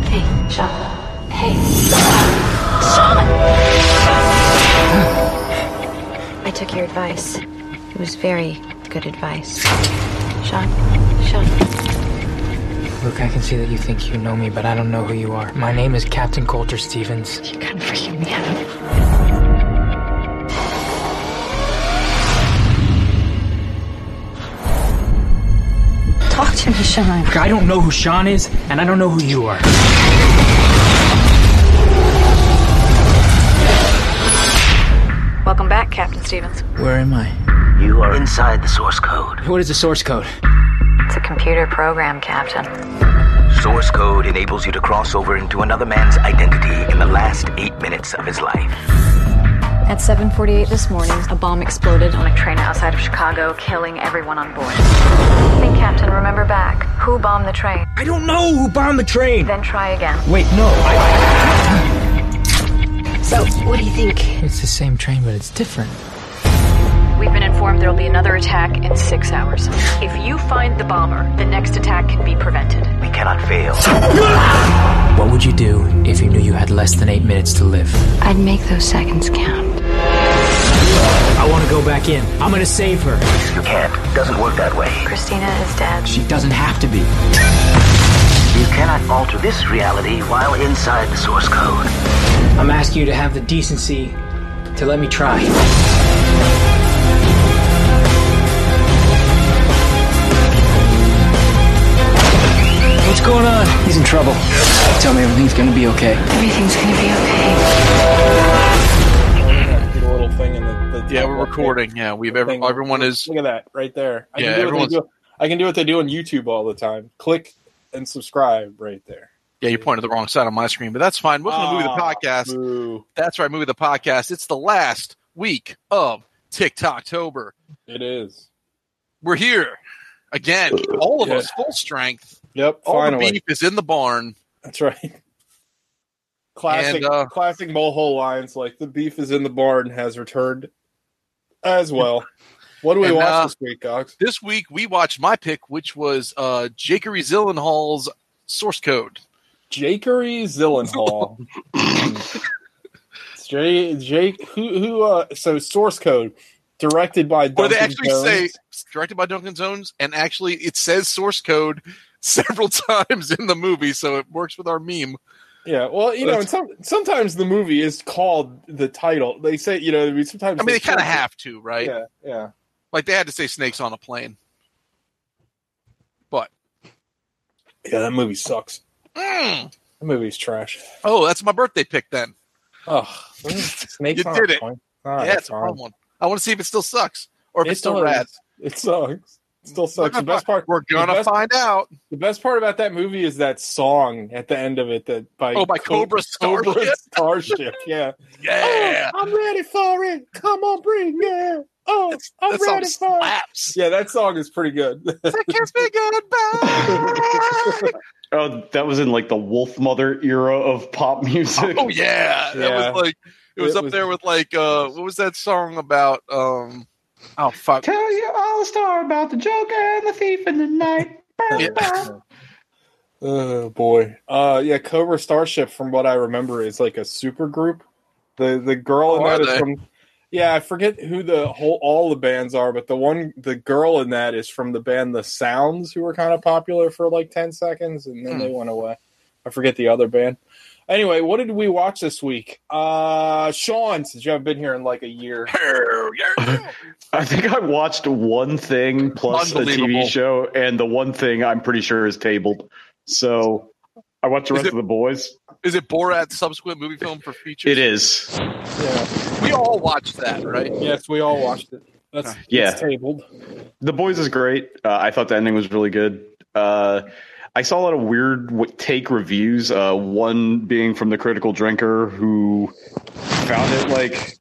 Hey, Sean. Hey. Sean! I took your advice. It was very good advice. Sean. Sean. Look, I can see that you think you know me, but I don't know who you are. My name is Captain Colter Stevens. You can't freaking me out. Talk to me, Sean. Look, I don't know who Sean is, and I don't know who you are. Welcome back, Captain Stevens. Where am I? You are inside the source code. What is the source code? It's a computer program, Captain. Source code enables you to cross over into another man's identity in the last 8 minutes of his life. At 7:48 this morning, a bomb exploded on a train outside of Chicago, killing everyone on board. Think, Captain, remember back. Who bombed the train? I don't know who bombed the train! Then try again. Wait, no. So, what do you think? It's the same train, but it's different. We've been informed there'll be another attack in 6 hours. If you find the bomber, the next attack can be prevented. We cannot fail. What would you do if you knew you had less than 8 minutes to live? I'd make those seconds count. I want to go back in. I'm going to save her. You can't. Doesn't work that way. Christina is dead. She doesn't have to be. You cannot alter this reality while inside the source code. I'm asking you to have the decency to let me try. What's going on? He's in trouble. Tell me everything's going to be okay. Everything's going to be okay. Thing in the yeah, we're recording. Thing. Yeah, everyone is. Look at that right there. I can do what they do on YouTube all the time. Click and subscribe right there. Yeah, you're pointing to the wrong side on my screen, but that's fine. Welcome to Movie the Podcast. Boo. That's right, Movie the Podcast. It's the last week of TikToktober. It is. We're here again. All of us full strength. Yep. All finally. The beef is in the barn. That's right. Classic Mulhole lines like the beef is in the barn has returned as well. What do we watch this week, Cox? This week we watched my pick, which was Jake Gyllenhaal's Source Code. Jake Gyllenhaal. Jake, so Source Code, directed by Duncan Jones. Or they actually say directed by Duncan Jones, and actually it says Source Code several times in the movie, so it works with our meme. Yeah, well, you know, sometimes the movie is called the title. They say, you know, sometimes... I mean, they kind of have to, right? Yeah, yeah. Like, they had to say Snakes on a Plane. But... yeah, that movie sucks. That movie's trash. Oh, that's my birthday pick, then. Oh, Snakes on a Plane. Oh, yeah, it's a fun one. I want to see if it still sucks. Or if it still rats. It sucks. Still sucks. The best part, we're gonna find out. The best part about that movie is that song at the end of it that by Cobra Starship. Yeah. Yeah. Oh, I'm ready for it. Come on, bring it. Oh, I'm ready for it. Yeah, that song is pretty good. Kiss me goodbye. Oh, that was in like the Wolf Mother era of pop music. Oh yeah. That was like it was there with like what was that song about oh fuck! Tell you all a star about the Joker and the thief in the night. Oh boy! Yeah, Cobra Starship, from what I remember, is like a super group. The girl in that is from. Yeah, I forget who all the bands are, but the girl in that is from the band The Sounds, who were kind of popular for like 10 seconds, and then they went away. I forget the other band. Anyway, what did we watch this week? Sean, since you haven't been here in like a year. I think I watched one thing plus the TV show, and the one thing I'm pretty sure is tabled. So I watched the rest of The Boys. Is it Borat Subsequent Moviefilm for Features? It is. Yeah. We all watched that, right? Yes, we all watched it. That's tabled. The Boys is great. I thought the ending was really good. I saw a lot of weird take reviews, one being from The Critical Drinker, who found it like,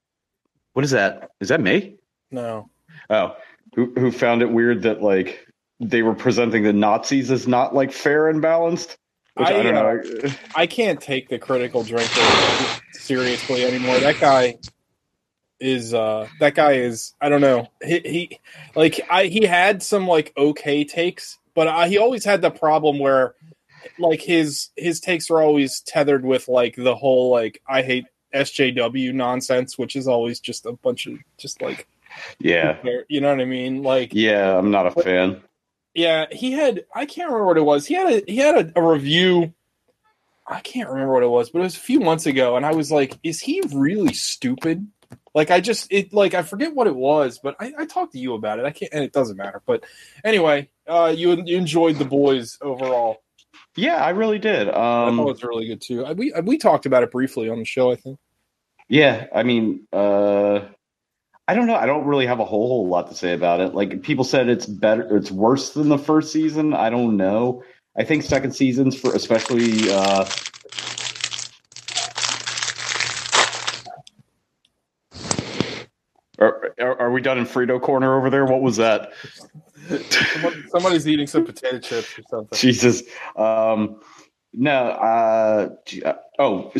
what is that? Is that me? No. Oh, who found it weird that like they were presenting the Nazis as not like fair and balanced? Which I don't know. I can't take The Critical Drinker seriously anymore. That guy is, I don't know. He had some like okay takes. But he always had the problem where, like, his takes were always tethered with, like, the whole, like, I hate SJW nonsense, which is always just a bunch of just, like, yeah, you know what I mean? Like, yeah, I'm not a fan. Yeah, he had, I can't remember what it was. He had a review. I can't remember what it was, but it was a few months ago, and I was like, is he really stupid? Like, I forget what it was, but I talked to you about it. I can't, and it doesn't matter. But anyway, you enjoyed The Boys overall. Yeah, I really did. I thought it was really good too. We talked about it briefly on the show, I think. Yeah, I mean, I don't know. I don't really have a whole lot to say about it. Like, people said it's better, it's worse than the first season. I don't know. I think second seasons for especially. Are we done in Frito Corner over there? What was that? Somebody's eating some potato chips or something. Jesus.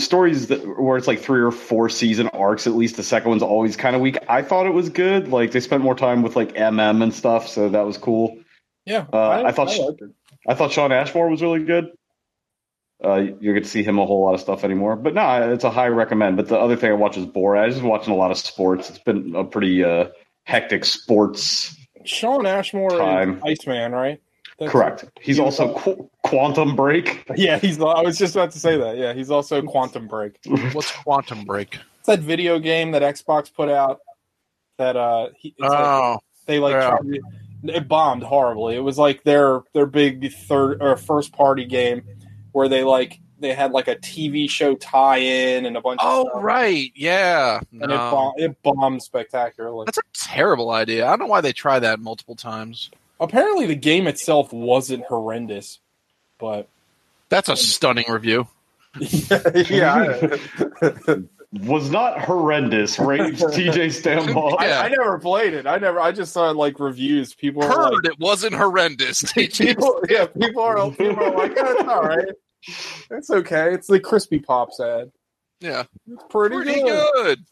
Stories that, where it's like 3 or 4 season arcs, at least the second one's always kind of weak. I thought it was good. Like, they spent more time with, like, MM and stuff, so that was cool. Yeah. I thought Shawn Ashmore was really good. You're going to see him a whole lot of stuff anymore. But no, it's a high recommend. But the other thing I watch is Borat. I was just watching a lot of sports. It's been a pretty hectic sports. Sean Ashmore is Iceman, right? That's correct. He's also Quantum Break. Yeah, I was just about to say that. Yeah, he's also Quantum Break. What's Quantum Break? It's that video game that Xbox put out that it bombed horribly. It was like their big third or first party game where they had like a TV show tie-in and a bunch of stuff. Oh, right, yeah. And it bombed spectacularly. That's a terrible idea. I don't know why they try that multiple times. Apparently the game itself wasn't horrendous, but... That's a stunning review. Yeah. Was not horrendous, right? TJ Stambaugh. Yeah. I never played it. I just saw, like, reviews. People heard like, it wasn't horrendous. People are like, oh, it's all right. It's okay. It's the Crispy Pops ad. Yeah. It's pretty good.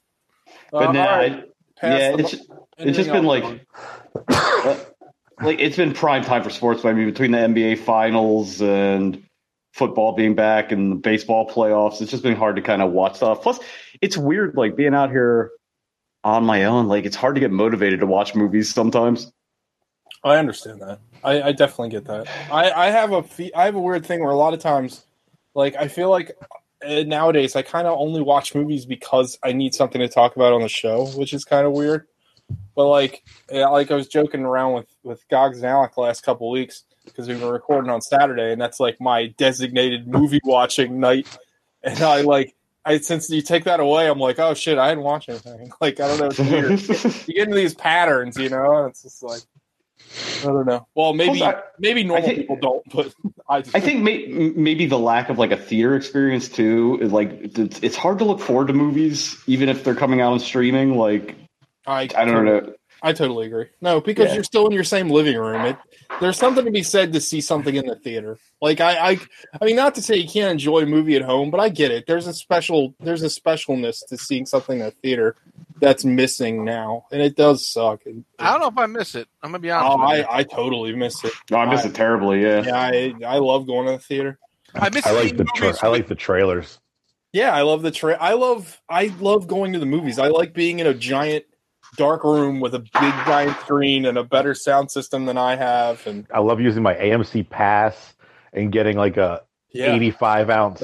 But now, it's just been like... Like, it's been prime time for sports. But I mean, between the NBA finals and football being back and the baseball playoffs, it's just been hard to kind of watch stuff. Plus, it's weird, like, being out here on my own. Like, it's hard to get motivated to watch movies sometimes. I understand that. I definitely get that. I have a weird thing where a lot of times, like, I feel like nowadays I kind of only watch movies because I need something to talk about on the show, which is kind of weird. But, like I was joking around with Gogs and Alec the last couple of weeks because we've been recording on Saturday, and that's, like, my designated movie-watching night. And I since you take that away, I'm like, oh, shit, I didn't watch anything. Like, I don't know. It's weird. You get into these patterns, you know? It's just like, I don't know. Well, maybe normal people don't, but I do. I think maybe the lack of, like, a theater experience, too, is, like, it's hard to look forward to movies, even if they're coming out on streaming, like... I don't know. I totally agree. No, because you're still in your same living room. There's something to be said to see something in the theater. Like I mean, not to say you can't enjoy a movie at home, but I get it. There's a specialness to seeing something in the theater that's missing now, and it does suck. I don't know if I miss it. I'm gonna be honest. I totally miss it. No, I miss it terribly. Yeah. Yeah. I love going to the theater. I like the trailers. Yeah, I love the trail. I love going to the movies. I like being in a giant dark room with a big giant screen and a better sound system than I have. And I love using my AMC pass and getting like a 85 ounce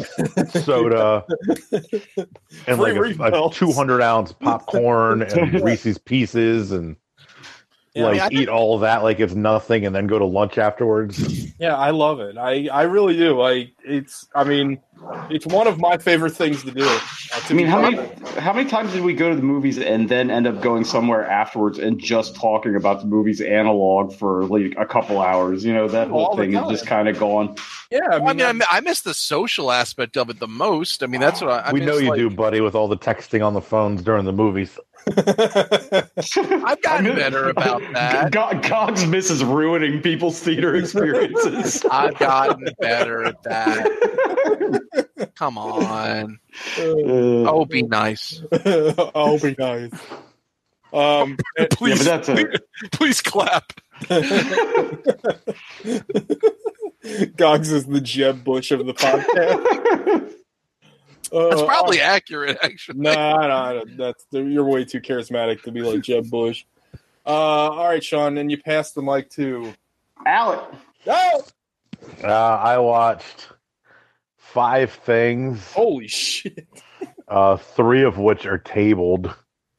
soda and free like a 200 ounce popcorn and Reese's Pieces and eat all of that like it's nothing and then go to lunch afterwards. Yeah, I love it. I really do. It's one of my favorite things to do. I mean, how many times did we go to the movies and then end up going somewhere afterwards and just talking about the movie's analog for like a couple hours? You know, that whole thing is just kind of gone. Yeah, I miss the social aspect of it the most. I mean, that's what I know you do, buddy, with all the texting on the phones during the movies. I've gotten better about that. Gogs misses ruining people's theater experiences. I've gotten better at that. Come on. Oh, be nice. Oh, be nice. Please clap. Gogs is the Jeb Bush of the podcast. That's probably accurate, actually. No, that's you're way too charismatic to be like Jeb Bush. All right, Sean, and you passed the mic to Alec. Oh! I watched 5 things. Holy shit! 3 of which are tabled.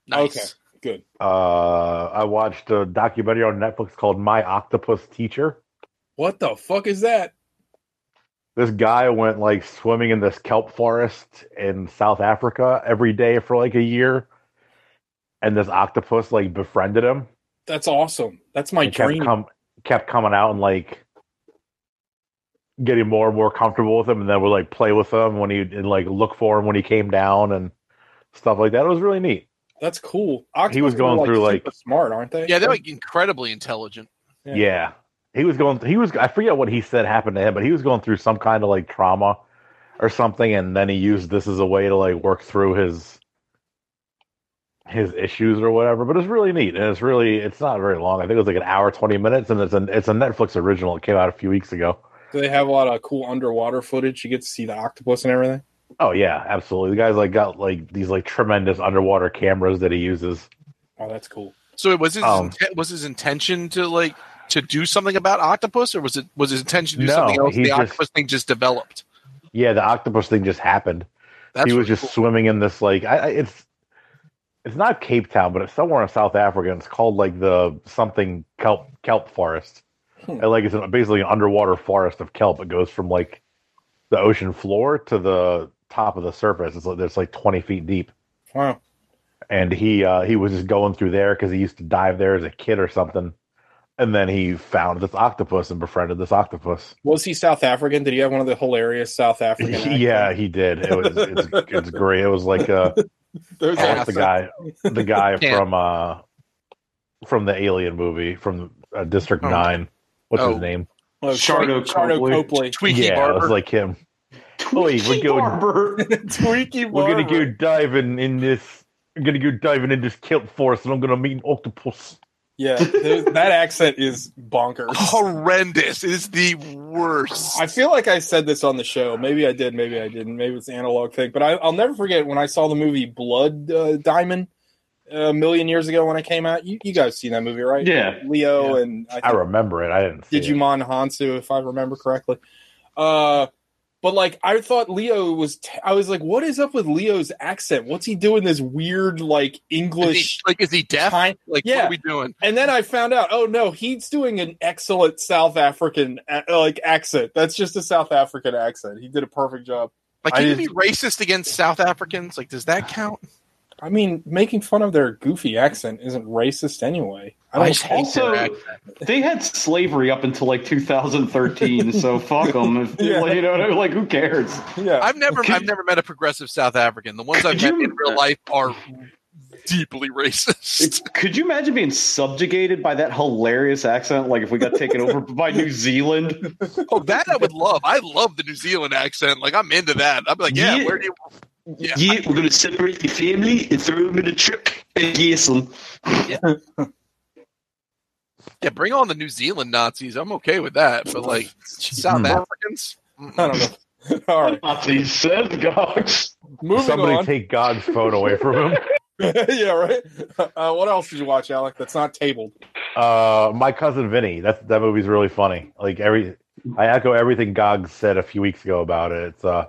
Nice. Okay. Good. I watched a documentary on Netflix called My Octopus Teacher. What the fuck is that? This guy went like swimming in this kelp forest in South Africa every day for like a year, and this octopus like befriended him. That's awesome. That's my dream. Kept coming out and like getting more and more comfortable with him, and then would like play with him when he and like look for him when he came down and stuff like that. It was really neat. That's cool. Octopus, he was going through like super smart, aren't they? Yeah, they're like incredibly intelligent. Yeah. He was I forget what he said happened to him, but he was going through some kind of like trauma or something, and then he used this as a way to like work through his issues or whatever. But it's really neat, and it's not very long. I think it was like an hour 20 minutes, and it's a Netflix original. It came out a few weeks ago. Do they have a lot of cool underwater footage? You get to see the octopus and everything. Oh yeah, absolutely. The guy's like got like these like tremendous underwater cameras that he uses. Oh, that's cool. So it was his intention to like to do something about octopus, or was his intention to do something else? The octopus thing just developed. Yeah, the octopus thing just happened. He was just swimming in this like it's not Cape Town, but it's somewhere in South Africa. And it's called like the something kelp forest. And like it's basically an underwater forest of kelp. It goes from like the ocean floor to the top of the surface. It's like 20 feet deep. Wow. And he was just going through there because he used to dive there as a kid or something. And then he found this octopus and befriended this octopus. Was he South African? Did he have one of the hilarious South African accents? Yeah, he did. It's great. It was like the guy from the Alien movie from District 9. What's his name? Chardo Copley. Tweaky Barber. It was like him. We're gonna go diving in this. I'm gonna go diving in this kelp forest, and I'm gonna meet an octopus. Yeah, that accent is bonkers. Horrendous. It is the worst. I feel like I said this on the show. Maybe I did. Maybe I didn't. Maybe it's an analog thing. But I'll never forget when I saw the movie Blood Diamond a million years ago when it came out. You guys seen that movie, right? Yeah. Leo and I remember it. I didn't see Digimon Hansu, if I remember correctly. But like I thought Leo was I was like, what is up with Leo's accent? What's he doing this weird like English is he deaf? What are we doing? And then I found out, oh no, he's doing an excellent South African like accent. That's just a South African accent. He did a perfect job. Like can you be racist against South Africans? Like does that count? I mean, making fun of their goofy accent isn't racist anyway. They had slavery up until like 2013, so fuck them. Yeah. You know, like who cares? Yeah, I've never met a progressive South African. The ones I've met in real life are deeply racist. Could you imagine being subjugated by that hilarious accent? Like if we got taken over by New Zealand? Oh, that I would love. I love the New Zealand accent. Like I'm into that. I'm like, yeah. Where do you? Yeah, we're going to separate your family and throw them in a truck and yes them. Yeah, bring on the New Zealand Nazis. I'm okay with that, but like South Africans, I don't know. All right, Nazis says Gogs. Somebody take Gogs' phone away from him. Yeah, right. What else did you watch, Alec? That's not tabled. My Cousin Vinny. That movie's really funny. Like I echo everything Gogs said a few weeks ago about it. It's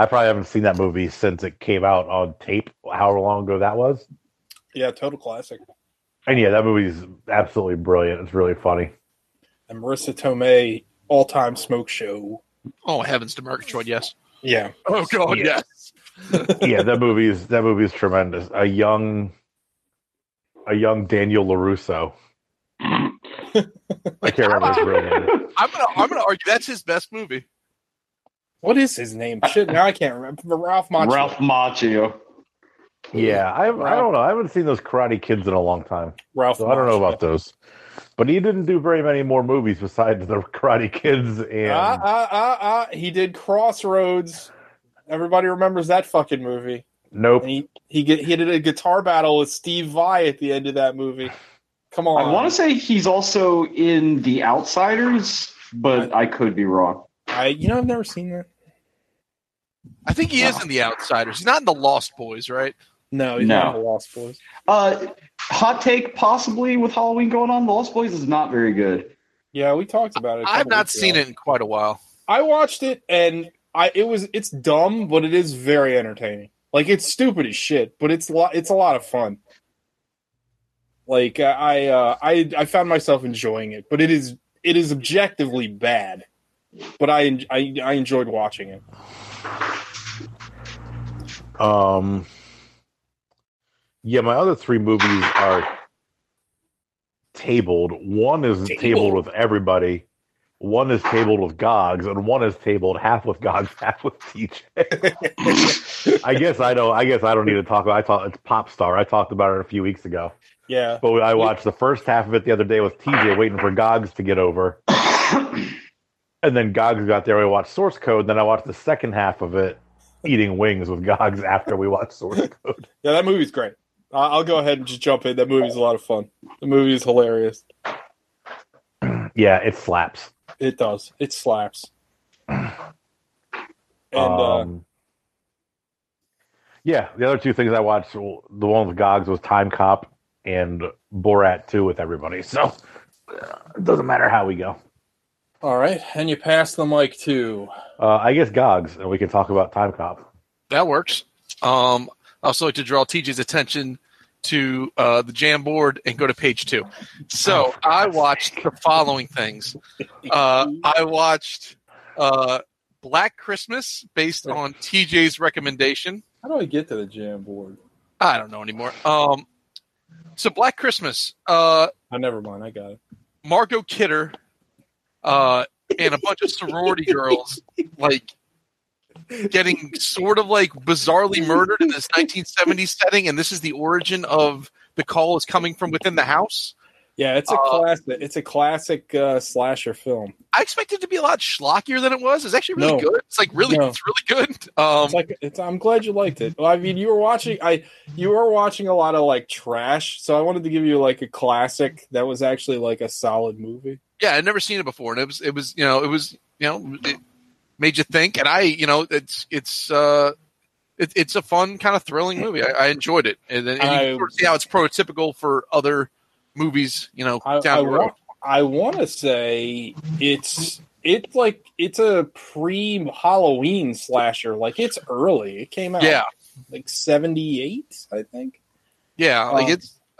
I probably haven't seen that movie since it came out on tape, however long ago that was. Yeah, total classic. And yeah, that movie's absolutely brilliant. It's really funny. And Marissa Tomei, all-time smoke show. Oh, heavens to Murgatroyd, yes. Yeah. Oh, God, yes. Yeah, that movie's tremendous. A young Daniel LaRusso. I can't remember his real name. I'm gonna argue that's his best movie. What is his name? Shit, now I can't remember. Ralph Macchio. Ralph Macchio. Yeah, I don't know. I haven't seen those Karate Kids in a long time. I don't know about those. But he didn't do very many more movies besides the Karate Kids. And he did Crossroads. Everybody remembers that fucking movie. Nope. And he did a guitar battle with Steve Vai at the end of that movie. Come on. I want to say he's also in The Outsiders, but I could be wrong. I've never seen that. I think he is in The Outsiders. He's not in The Lost Boys, right? No, he's not in The Lost Boys. Hot take, possibly, with Halloween going on, The Lost Boys is not very good. Yeah, we talked about it. I've not seen it in quite a while. I watched it, and it's dumb, but it is very entertaining. Like, it's stupid as shit, but it's a lot of fun. Like, I found myself enjoying it, but it is objectively bad. But I enjoyed watching it. Yeah, my other three movies are tabled. One is tabled with everybody. One is tabled with Gogs, and one is tabled half with Gogs, half with TJ. I guess I don't need to talk about it. It's Pop Star. I talked about it a few weeks ago. Yeah. But I watched the first half of it the other day with TJ waiting for Gogs to get over. And then Gogs got there. We watched Source Code. Then I watched the second half of it eating wings with Gogs after we watched Source Code. Yeah, that movie's great. I'll go ahead and just jump in. That movie's a lot of fun. The movie is hilarious. Yeah, it slaps. It does. It slaps. And yeah, the other two things I watched, the one with Gogs was Time Cop and Borat 2 with everybody. So it doesn't matter how we go. All right, and you pass the mic to... I guess Gogs, and we can talk about Time Cop. That works. I also like to draw TJ's attention to the Jamboard and go to page 2. So I watched the following things. I watched Black Christmas, based on TJ's recommendation. How do I get to the Jamboard? I don't know anymore. So Black Christmas. Never mind, I got it. Margot Kidder... and a bunch of sorority girls, like, getting sort of, like, bizarrely murdered in this 1970s setting, and this is the origin of the call is coming from within the house. Yeah, it's a classic. It's a classic slasher film. I expected it to be a lot schlockier than it was. It's actually really good. It's like it's really good. I'm glad you liked it. Well, I mean, you were watching a lot of like trash, so I wanted to give you like a classic that was actually like a solid movie. Yeah, I'd never seen it before, and it made you think. And it's a fun kind of thrilling movie. I enjoyed it, and you can sort of see how it's prototypical for other movies, down the road. I want to say it's a pre-Halloween slasher. Like, it's early. It came out like 78, I think. Yeah,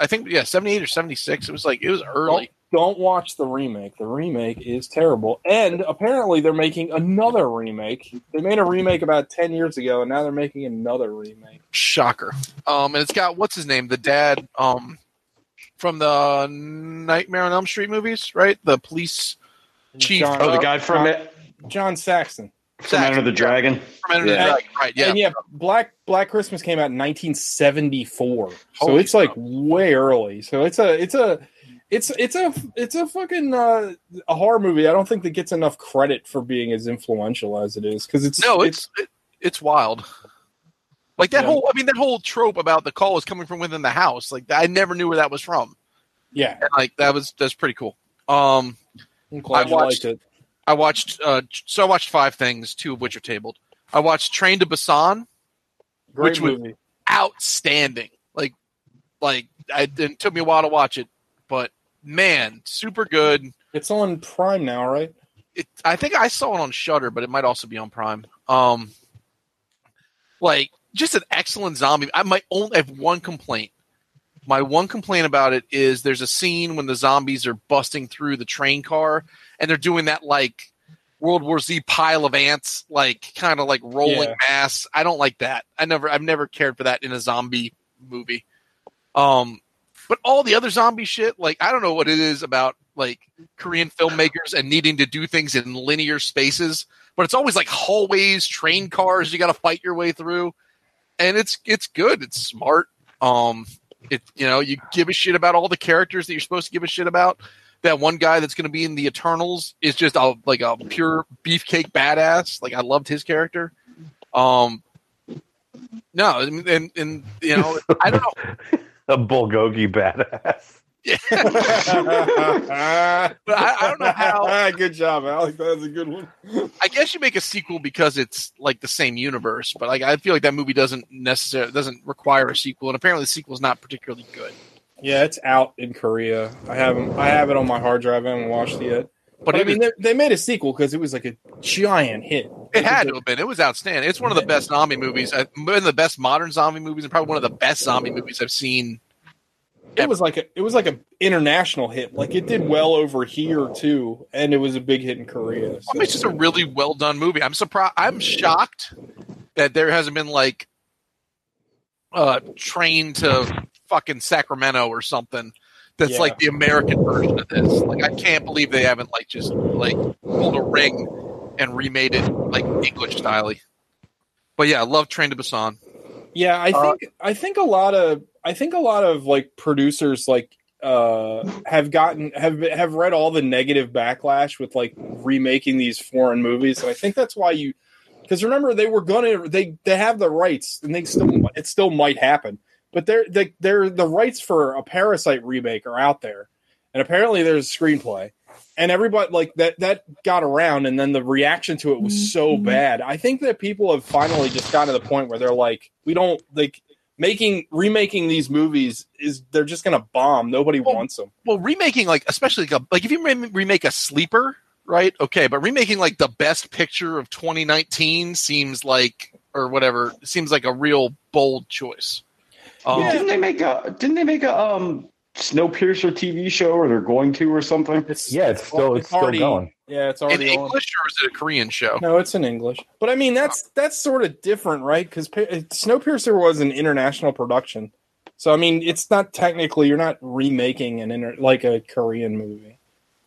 I think 78 or 76. It was early. Don't watch the remake. The remake is terrible. And apparently they're making another remake. They made a remake about 10 years ago, and now they're making another remake. Shocker. And it's got, what's his name? The dad from the Nightmare on Elm Street movies, right? The police chief. The guy from it? John Saxon. From Enter the Dragon. From Enter the Dragon, right, yeah. And Black Christmas came out in 1974. So it's like way early. So it's a fucking a horror movie. I don't think that gets enough credit for being as influential as it is, because it's wild. Like that whole trope about the call is coming from within the house. Like, I never knew where that was from. Yeah, and, like, that's pretty cool. I watched five things, two of which are tabled. I watched Train to Busan, which was outstanding. It took me a while to watch it, but man, super good. It's on Prime now, right? I think I saw it on Shudder, but it might also be on Prime. Just an excellent zombie. My one complaint about it is there's a scene when the zombies are busting through the train car, and they're doing that like World War Z pile of ants, like kind of like rolling mass. I don't like that. I've never cared for that in a zombie movie. But all the other zombie shit, like, I don't know what it is about like Korean filmmakers and needing to do things in linear spaces, but it's always like hallways, train cars you got to fight your way through, and it's good, it's smart. You give a shit about all the characters that you're supposed to give a shit about. That one guy that's going to be in the Eternals is just a pure beefcake badass. Like, I loved his character. I don't know. A bulgogi badass. Yeah. But I don't know how. Good job, Alex. That was a good one. I guess you make a sequel because it's like the same universe, but like I feel like that movie doesn't require a sequel, and apparently the sequel is not particularly good. Yeah, it's out in Korea. I have it on my hard drive. I haven't watched it yet. But I mean, they made a sequel because it was like a giant hit. It had to have been. It was outstanding. It's one of the best zombie movies, one of the best modern zombie movies, and probably one of the best zombie movies I've seen. It was like an international hit. Like it did well over here too, and it was a big hit in Korea. So. I mean, it's just a really well done movie. I'm surprised. I'm shocked that there hasn't been like Train to fucking Sacramento or something. That's like the American version of this. Like I can't believe they haven't like just like pulled a ring and remade it like English style. But yeah, I love Train to Busan. Yeah, I think a lot of like producers like have read all the negative backlash with like remaking these foreign movies, and I think that's why you, because remember they have the rights, and it still might happen. But they're the rights for a Parasite remake are out there, and apparently there's a screenplay, and everybody like that got around, and then the reaction to it was so bad. I think that people have finally just gotten to the point where they're like, we don't like remaking these movies is they're just gonna bomb. Nobody wants them. Well, remaking like especially like if you remake a sleeper, right? Okay, but remaking like the best picture of 2019 seems like or whatever seems like a real bold choice. Yeah, didn't they make a Snowpiercer TV show, or they're going to, or something? It's still going. Yeah, it's already in English, or is it a Korean show? No, it's in English. But I mean, that's sort of different, right? Because Snowpiercer was an international production, so I mean, it's not technically you're not remaking like a Korean movie.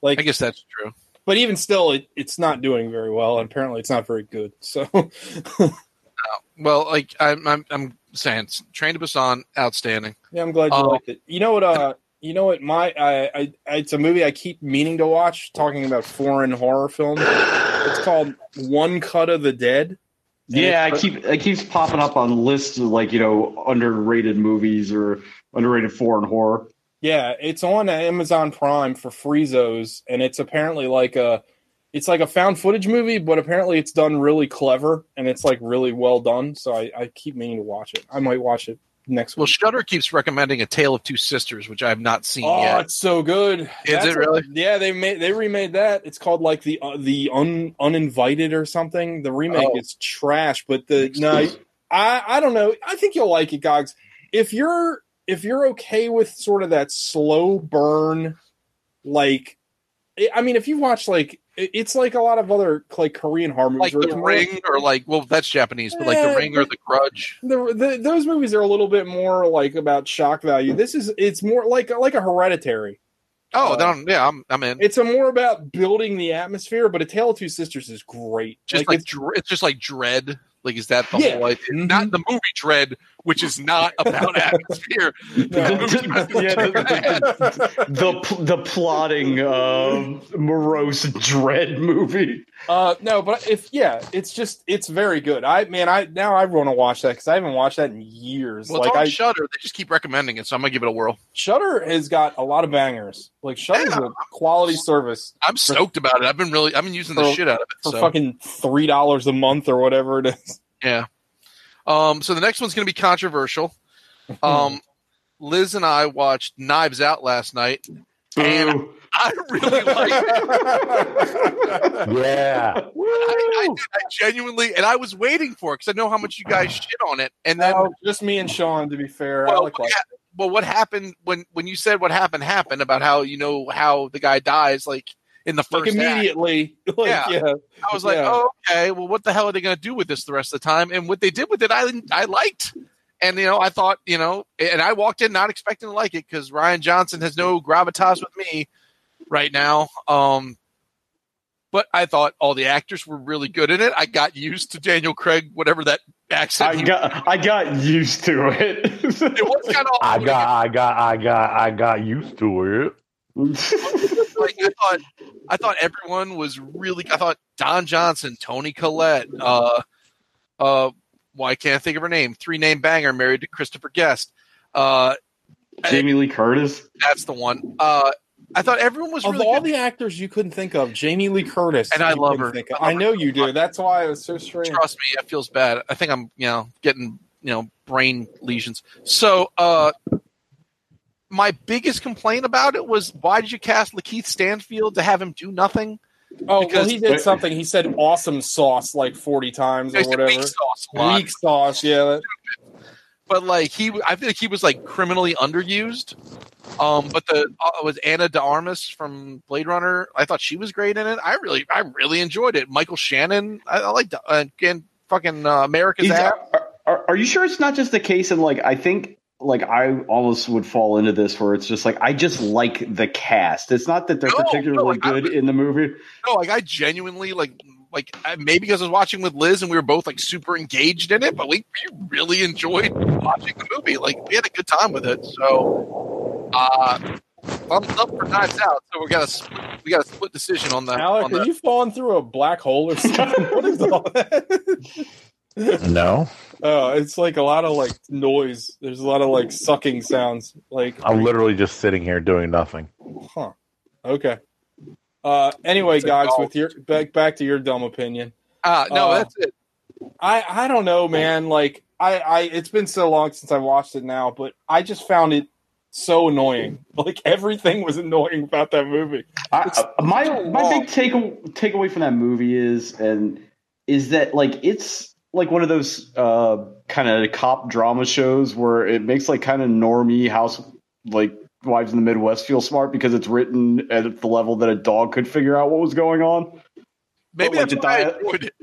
Like I guess that's true. But even still, it's not doing very well, and apparently, it's not very good. So, well, like I'm saying Train to Busan, outstanding. Yeah, I'm glad you liked it. You know what? It's a movie I keep meaning to watch. Talking about foreign horror films, it's called One Cut of the Dead. Yeah, it keeps popping up on lists of like underrated movies or underrated foreign horror. Yeah, it's on Amazon Prime for Freezos, and it's apparently like a found footage movie, but apparently it's done really clever, and it's like really well done. So I keep meaning to watch it. I might watch it next week. Well, Shudder keeps recommending A Tale of Two Sisters, which I have not seen yet. Oh, it's so good. Is it really? Yeah, they remade that. It's called like the Uninvited or something. The remake is trash, but I don't know. I think you'll like it, Gogs. If you're okay with sort of that slow burn, like I mean, if you watch like. It's like a lot of other like Korean horror movies, like The Ring, or like that's Japanese, but like The Ring or The Grudge. Those movies are a little bit more like about shock value. It's more like a Hereditary. Oh, I'm in. It's more about building the atmosphere, but A Tale of Two Sisters is great. Just like it's just like Dread. Like, is that the whole idea? Not the movie Dread, which is not about atmosphere. The plotting morose Dread movie. No, but it's very good. I want to watch that because I haven't watched that in years. Well, it's on Shudder. They just keep recommending it, so I'm gonna give it a whirl. Shudder has got a lot of bangers. Like Shudder's a quality service. I'm stoked about it. I've been using the shit out of it fucking $3 a month or whatever it is. Yeah. So the next one's going to be controversial. Liz and I watched Knives Out last night, and I really liked it. Yeah. I genuinely, and I was waiting for it because I know how much you guys shit on it. And then just me and Sean, to be fair. Well, what happened when you said what happened about how how the guy dies, like in the first immediately. I was like, okay, well, what the hell are they going to do with this the rest of the time? And what they did with it, I liked. And, I thought, and I walked in not expecting to like it because Ryan Johnson has no gravitas with me right now. But I thought all the actors were really good in it. I got used to Daniel Craig, whatever that accent. I got used to it. It was kind of I got used to it. Like I thought everyone was really. I thought Don Johnson, Toni Collette, why can't I think of her name? Three name banger, married to Christopher Guest. Jamie Lee Curtis. That's the one. I thought everyone was really all good. The actors you couldn't think of, Jamie Lee Curtis. And I love her. I know you do. That's why it was so strange. Trust me, it feels bad. I think I'm, getting, brain lesions. So my biggest complaint about it was, why did you cast Lakeith Stanfield to have him do nothing? Oh, because he did something. He said awesome sauce like 40 times or whatever. Weak sauce. Weak sauce, yeah. But I think he was criminally underused. But it was Ana de Armas from Blade Runner. I thought she was great in it. I really enjoyed it. Michael Shannon, I liked, and fucking America's Ass. Are you sure it's not just the case? And I think I almost would fall into this where it's just I just like the cast. It's not that they're particularly good in the movie. No, I genuinely like maybe because I was watching with Liz and we were both super engaged in it, but we really enjoyed watching the movie. We had a good time with it. So thumbs up for Knives Out. So we got a split decision on that. Alec, are you falling through a black hole or something? What is all that? No. Oh, it's a lot of noise. There's a lot of sucking sounds. I'm literally just sitting here doing nothing. Huh. Okay. Anyway, guys, with your back to your dumb opinion. No, that's it. I don't know, man. It's been so long since I watched it now, but I just found it so annoying. Everything was annoying about that movie. My big takeaway from that movie is that it's one of those kind of cop drama shows where it makes kind of normie house wives in the Midwest feel smart because it's written at the level that a dog could figure out what was going on. Maybe that's why I enjoyed it.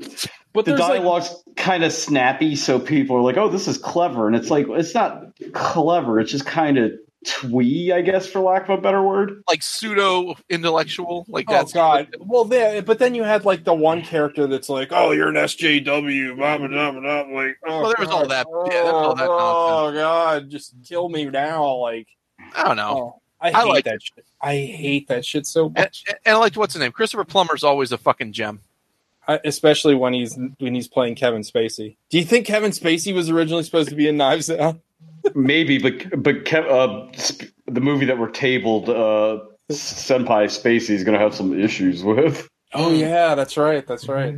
But the dialogue's kind of snappy, so people are "Oh, this is clever," and it's it's not clever. It's just kind of twee, I guess, for lack of a better word, pseudo intellectual. That's God. Well, but then you had the one character that's "Oh, you're an SJW," blah blah blah blah. There was all that. Yeah, there was all that nonsense. Oh God, just kill me now, I don't know. Oh, I hate that shit. I hate that shit so much. And I liked what's his name? Christopher Plummer's always a fucking gem. Especially when he's playing Kevin Spacey. Do you think Kevin Spacey was originally supposed to be in Knives Out? Maybe, but the movie that we're tabled, Senpai Spacey's going to have some issues with. Oh yeah, that's right. That's right.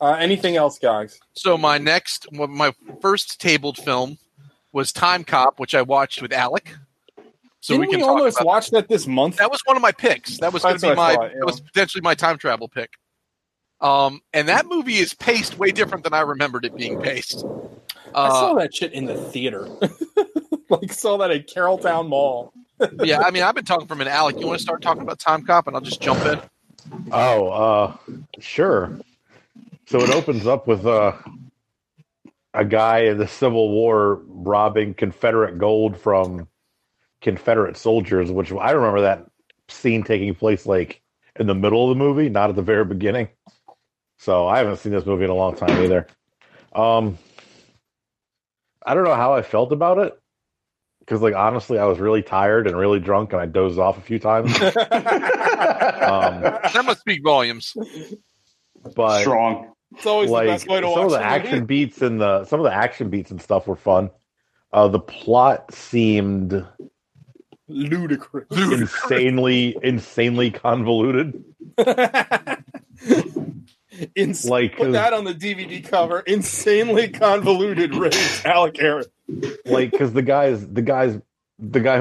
Anything else, guys? So my first tabled film was Time Cop, which I watched with Alec. So didn't we almost watch that this month? That was one of my picks. That was going to be that was potentially my time travel pick. And that movie is paced way different than I remembered it being paced. I saw that shit in the theater. Saw that at Carrolltown Mall. Yeah, I mean, I've been talking for a minute. Alec, you want to start talking about Time Cop, and I'll just jump in? Oh, sure. So it opens up with a guy in the Civil War robbing Confederate gold from Confederate soldiers, which I remember that scene taking place in the middle of the movie, not at the very beginning. So I haven't seen this movie in a long time either. I don't know how I felt about it because, honestly, I was really tired and really drunk, and I dozed off a few times. That must speak volumes. But strong. It's always the best way to watch. Some of the action beats and stuff were fun. The plot seemed ludicrous, insanely convoluted. Put that on the DVD cover. Insanely convoluted, race Alec Aaron. Because the guy who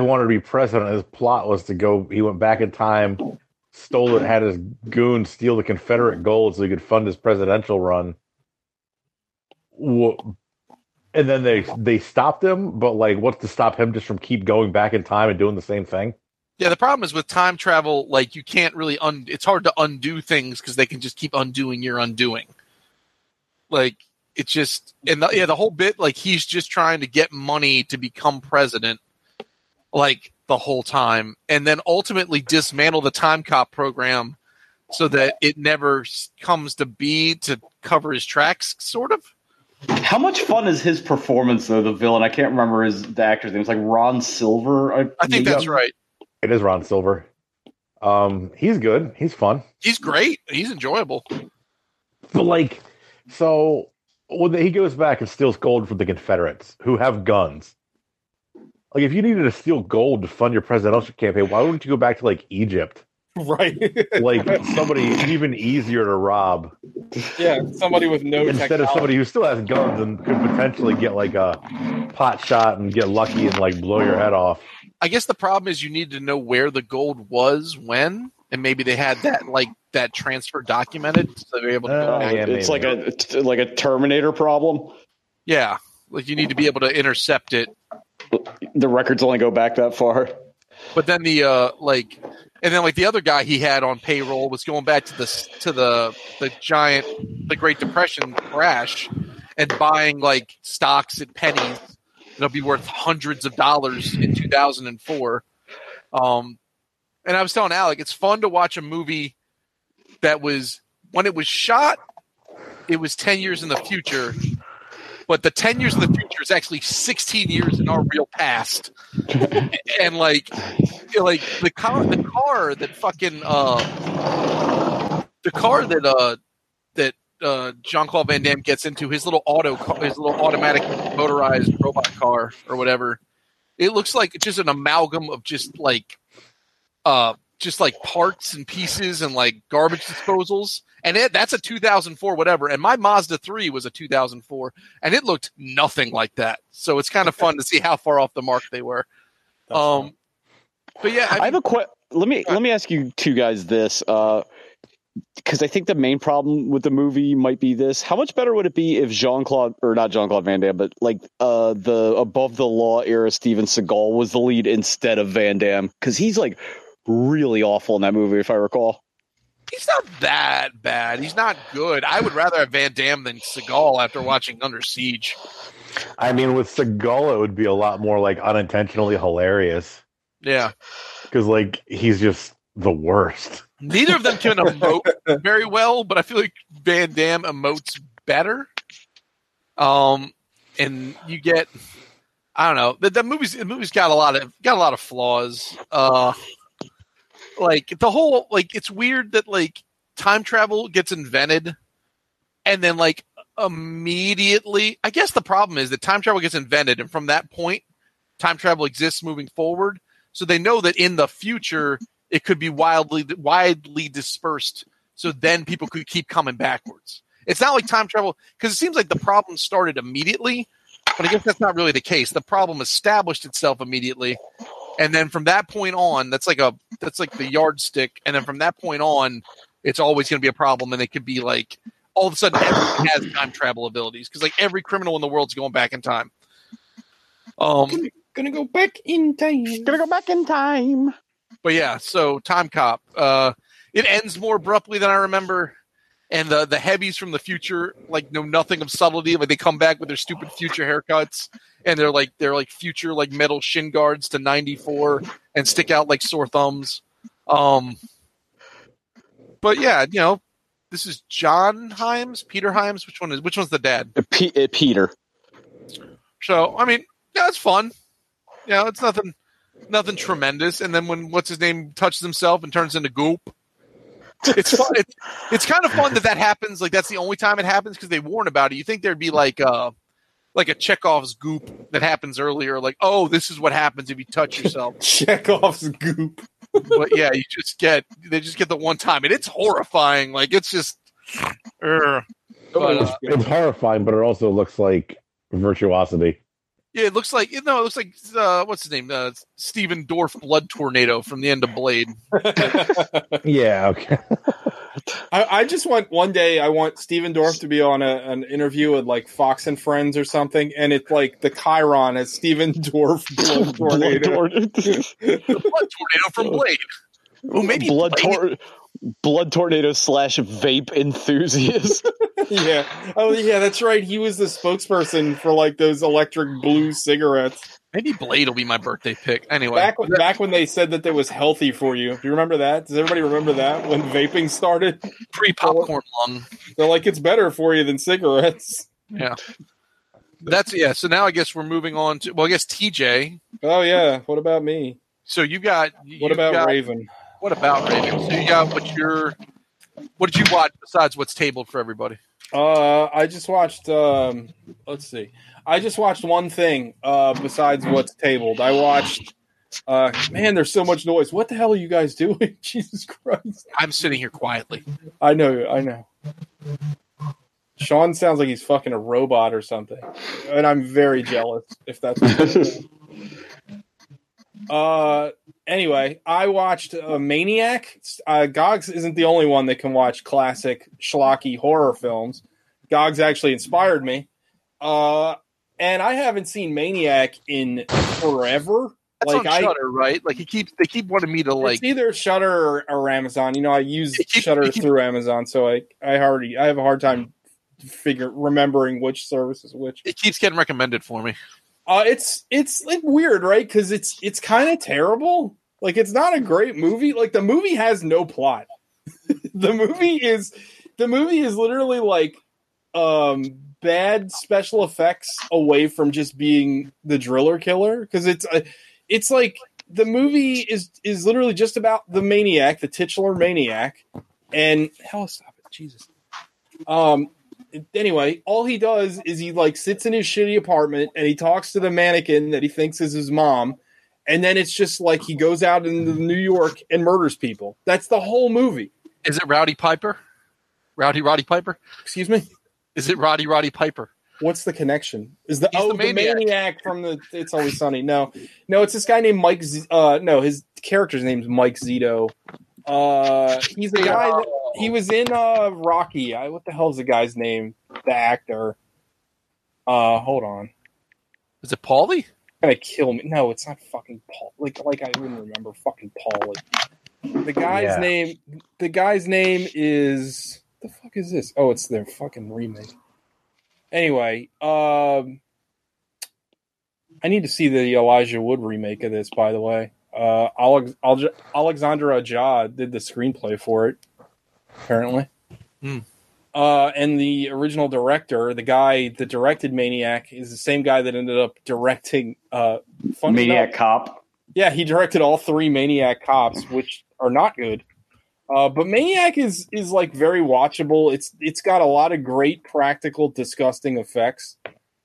wanted to be president, his plot was to go. He went back in time, stole it, had his goons steal the Confederate gold so he could fund his presidential run. And then they stopped him, but what's to stop him just from keep going back in time and doing the same thing? Yeah, the problem is with time travel, you can't really it's hard to undo things because they can just keep undoing your undoing. It's just the whole bit he's just trying to get money to become president the whole time, and then ultimately dismantle the Time Cop program so that it never comes to be to cover his tracks, sort of. How much fun is his performance, though, the villain? I can't remember the actor's name. It's Ron Silver. I think that's right. It is Ron Silver. He's good. He's fun. He's great. He's enjoyable. But, so, when he goes back and steals gold from the Confederates, who have guns, Like, if you needed to steal gold to fund your presidential campaign, why wouldn't you go back to, like, Egypt? Right. Like, somebody even easier to rob. Yeah, somebody with no technology. Instead of somebody who still has guns and could potentially get, like, a pot shot and get lucky and, like, blow your head off. I guess the problem is you need to know where the gold was when, and maybe they had that, like, that transfer documented, so they're able to go back. Yeah, it's like a Terminator problem. Yeah, like you need to be able to intercept it. The records only go back that far. But then the the other guy he had on payroll was going back to the Great Depression crash and buying like stocks at pennies. It'll be worth hundreds of dollars in 2004. And I was telling Alec, it's fun to watch a movie that was, when it was shot, it was 10 years in the future. But the 10 years in the future is actually 16 years in our real past. And, like the car that fucking that Jean-Claude Van Damme gets into, his little automatic motorized robot car or whatever, it looks like just an amalgam of just like parts and pieces and like garbage disposals. And that's a 2004 whatever. And my Mazda 3 was a 2004, and it looked nothing like that. So it's kind of fun to see how far off the mark they were. But yeah, I have a question. Let me ask you two guys this, because I think the main problem with the movie might be this: how much better would it be if not Jean-Claude Van Damme, but the Above the Law era Steven Seagal was the lead instead of Van Damme? Because he's like really awful in that movie, if I recall. He's not that bad. He's not good. I would rather have Van Damme than Seagal after watching Under Siege. I mean, with Seagal, it would be a lot more like unintentionally hilarious. Yeah. Because like he's just the worst. Neither of them can emote very well, but I feel like Van Damme emotes better. And you get, I don't know, the movie's got a lot of flaws. Like the whole, like it's weird that like time travel gets invented, and then like immediately, I guess the problem is that time travel gets invented, and from that point, time travel exists moving forward. So they know that in the future it could be widely dispersed. So then people could keep coming backwards. It's not like time travel, because it seems like the problem started immediately, but I guess that's not really the case. The problem established itself immediately. And then from that point on, that's like the yardstick. And then from that point on, it's always going to be a problem. And it could be like all of a sudden everyone has time travel abilities, because like every criminal in the world's going back in time. Gonna go back in time. Gonna go back in time. But yeah, so Time Cop. It ends more abruptly than I remember. And the heavies from the future like know nothing of subtlety. Like they come back with their stupid future haircuts, and they're like future like metal shin guards to 94 and stick out like sore thumbs. But yeah, you know, this is John Himes, Peter Himes. Which one's the dad? Peter. So I mean, yeah, it's fun. Yeah, it's nothing tremendous. And then when what's his name touches himself and turns into goop. It's fun. It's kind of fun that happens. Like that's the only time it happens, because they warn about it. You think there'd be like a Chekhov's goop that happens earlier. Like, oh, this is what happens if you touch yourself. Chekhov's goop. But yeah, they just get the one time, and it's horrifying. Like it's just, it's horrifying, but it also looks like virtuosity. Yeah, it looks like what's his name? Steven Dorff blood tornado from the end of Blade. Yeah, okay. I just want one day. I want Steven Dorff to be on an interview with like Fox and Friends or something, and it's like the Chiron as Steven Dorff blood tornado. The blood tornado from Blade. Well, maybe blood tornado / vape enthusiast. Yeah. Oh, yeah, that's right. He was the spokesperson for like those electric blue cigarettes. Maybe Blade will be my birthday pick. Anyway, back when they said that was healthy for you. Do you remember that? Does everybody remember that when vaping started? Pre-popcorn lung. They're like, it's better for you than cigarettes. Yeah. That's yeah. So now I guess we're moving on to. Well, I guess TJ. Oh yeah. What about me? So you got. Raven? What about Raven? So you got what did you watch besides what's tabled for everybody? I just watched. Let's see. I just watched one thing besides what's tabled. I watched. Man, there's so much noise. What the hell are you guys doing? Jesus Christ! I'm sitting here quietly. I know. I know. Sean sounds like he's fucking a robot or something, and I'm very jealous if that's. Anyway, I watched Maniac. Gogs isn't the only one that can watch classic schlocky horror films. Gogs actually inspired me. And I haven't seen Maniac in forever. That's like on Shudder, right? Like they keep wanting me to like. It's either Shudder or Amazon. You know, I use Shudder through Amazon, so I have a hard time remembering which service is which. It keeps getting recommended for me. It's like weird, right? Because it's kind of terrible. Like it's not a great movie. Like the movie has no plot. The movie is literally like bad special effects away from just being the driller killer. Because it's like the movie is literally just about the maniac, the titular maniac, and hell, stop it, Jesus. Anyway, all he does is he like sits in his shitty apartment and he talks to the mannequin that he thinks is his mom. And then it's just like he goes out into New York and murders people. That's the whole movie. Is it Rowdy Piper? Rowdy Roddy Piper? Excuse me? Is it Roddy Roddy Piper? What's the connection? Is the maniac from the It's Always Sunny? No, it's this guy named Mike. His character's name's Mike Zito. He's the guy that he was in Rocky. What the hell's the guy's name? The actor. Hold on. Is it Paulie? Gonna kill me. No, it's not fucking Paul. Like I wouldn't remember fucking Paulie. The guy's name is the fuck is this? Oh, it's their fucking remake. Anyway, I need to see the Elijah Wood remake of this, by the way. Alexander Aja did the screenplay for it, apparently. Mm. And the original director, the guy that directed Maniac, is the same guy that ended up directing Maniac Cop. Yeah, he directed all three Maniac Cops, which are not good. But Maniac is like very watchable. It's got a lot of great practical, disgusting effects.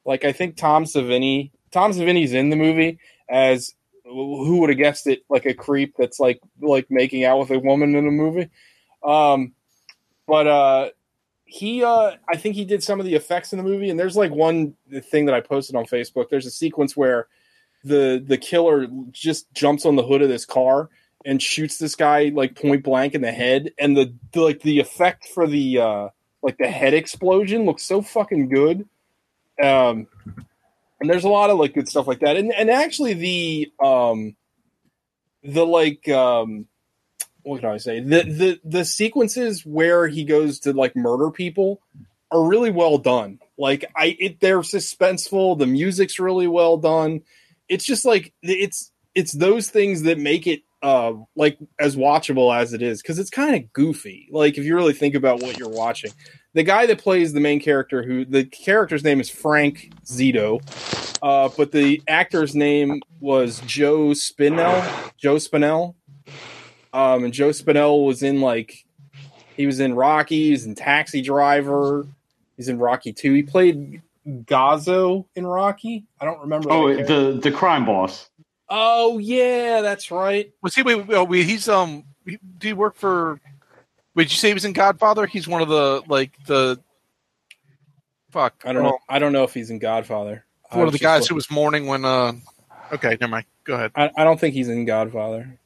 Like I think Tom Savini's in the movie as. Who would have guessed it? Like a creep that's like making out with a woman in a movie. He I think he did some of the effects in the movie. And there's like one thing that I posted on Facebook. There's a sequence where the killer just jumps on the hood of this car and shoots this guy like point blank in the head. And the effect for the head explosion looks so fucking good. And there's a lot of like good stuff like that, and actually what can I say? The sequences where he goes to like murder people are really well done. Like they're suspenseful. The music's really well done. It's just like it's those things that make it like as watchable as it is because it's kind of goofy. Like if you really think about what you're watching. The guy that plays the main character, the character's name is Frank Zito, but the actor's name was Joe Spinell. And Joe Spinell was in he was in Rocky, he was in Taxi Driver, he's in Rocky 2. He played Gazzo in Rocky. I don't remember. Oh, the crime boss. Oh yeah, that's right. Well, see, wait, he's do you work for? Would you say he was in Godfather? He's one of the fuck. I don't know if he's in Godfather. One of the guys who was mourning when. Okay, never mind. Go ahead. I don't think he's in Godfather,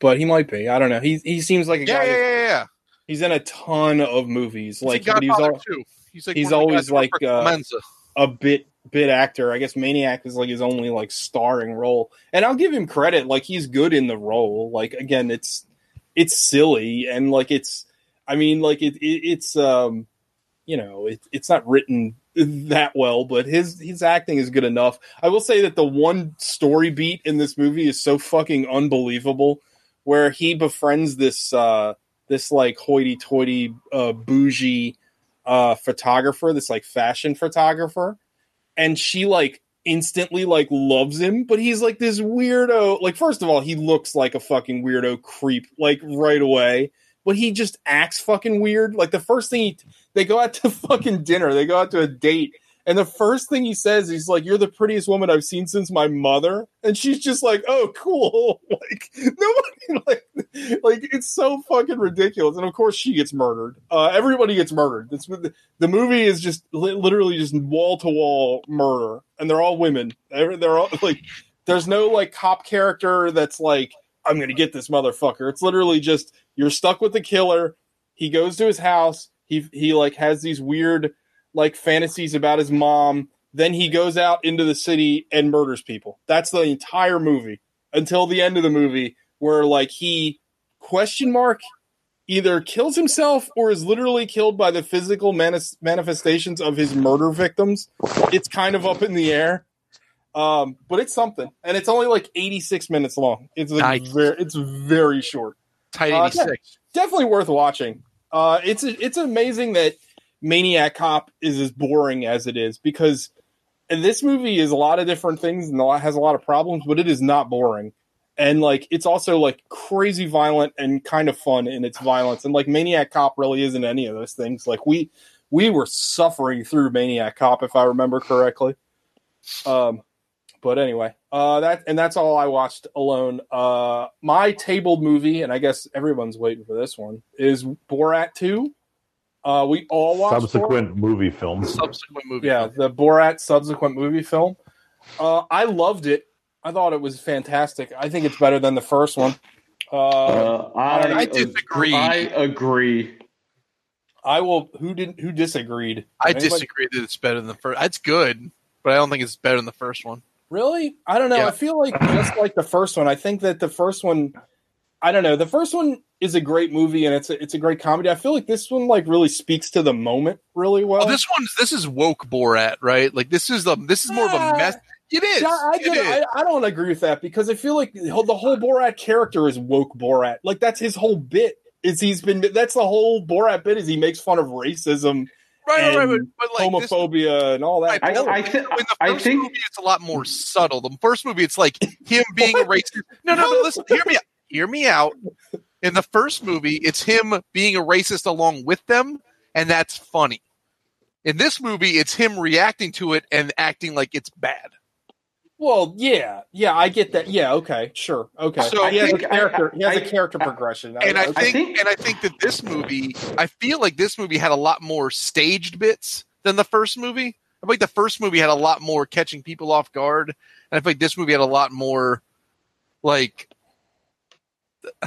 but he might be. I don't know. He seems like a guy. Yeah. He's in a ton of movies. Like Godfather too. He's always like a bit actor. I guess Maniac is like his only like starring role, and I'll give him credit. Like he's good in the role. Like again, it's silly and like it's not written that well, but his acting is good enough. I will say that the one story beat in this movie is so fucking unbelievable, where he befriends this like hoity-toity bougie photographer, this like fashion photographer, and she like instantly like loves him, but he's like this weirdo. Like first of all, he looks like a fucking weirdo creep like right away, but he just acts fucking weird. Like the first thing they go out to fucking dinner, they go out to a date, and the first thing he says, he's like, "You're the prettiest woman I've seen since my mother," and she's just like, "Oh, cool." Like nobody, like it's so fucking ridiculous. And of course, she gets murdered. Everybody gets murdered. The movie is just literally just wall to wall murder, and they're all women. They're all like, there's no like cop character that's like, "I'm gonna get this motherfucker." It's literally just you're stuck with the killer. He goes to his house. He like has these weird, like fantasies about his mom. Then he goes out into the city and murders people. That's the entire movie until the end of the movie where like he either kills himself or is literally killed by the physical manifestations of his murder victims. It's kind of up in the air. But it's something, and it's only like 86 minutes long. It's like nice. It's very short. Tight 86. Definitely worth watching. It's amazing that Maniac Cop is as boring as it is, because this movie is a lot of different things and has a lot of problems, but it is not boring. And like, it's also like crazy violent and kind of fun in its violence. And like Maniac Cop really isn't any of those things. Like we were suffering through Maniac Cop, if I remember correctly. But anyway, that's all I watched alone. My tabled movie, and I guess everyone's waiting for this one, is Borat 2. We all watched Subsequent movie film. Subsequent movie. Yeah, the Borat Subsequent movie film. I loved it. I thought it was fantastic. I think it's better than the first one. I disagree. I agree. I will. Who disagreed? Anybody? Disagree that it's better than the first. It's good, but I don't think it's better than the first one. Really? I don't know. Yeah. I feel like just like the first one. I think that the first one. I don't know. The first one is a great movie, and it's a great comedy. I feel like this one like really speaks to the moment really well. Oh, this is woke Borat, right? Like this is more of a mess. It is. I don't agree with that, because I feel like the whole Borat character is woke Borat. Like that's his whole bit. That's the whole Borat bit is he makes fun of racism. Right, but like homophobia and all that. I think movie, it's a lot more subtle. The first movie, it's like him being a racist. No, listen, hear me out. In the first movie, it's him being a racist along with them, and that's funny. In this movie, it's him reacting to it and acting like it's bad. Well, yeah, I get that. Yeah, okay, sure, okay. So he has a character progression, I think that this movie, I feel like this movie had a lot more staged bits than the first movie. I feel like the first movie had a lot more catching people off guard, and I feel like this movie had a lot more, like, I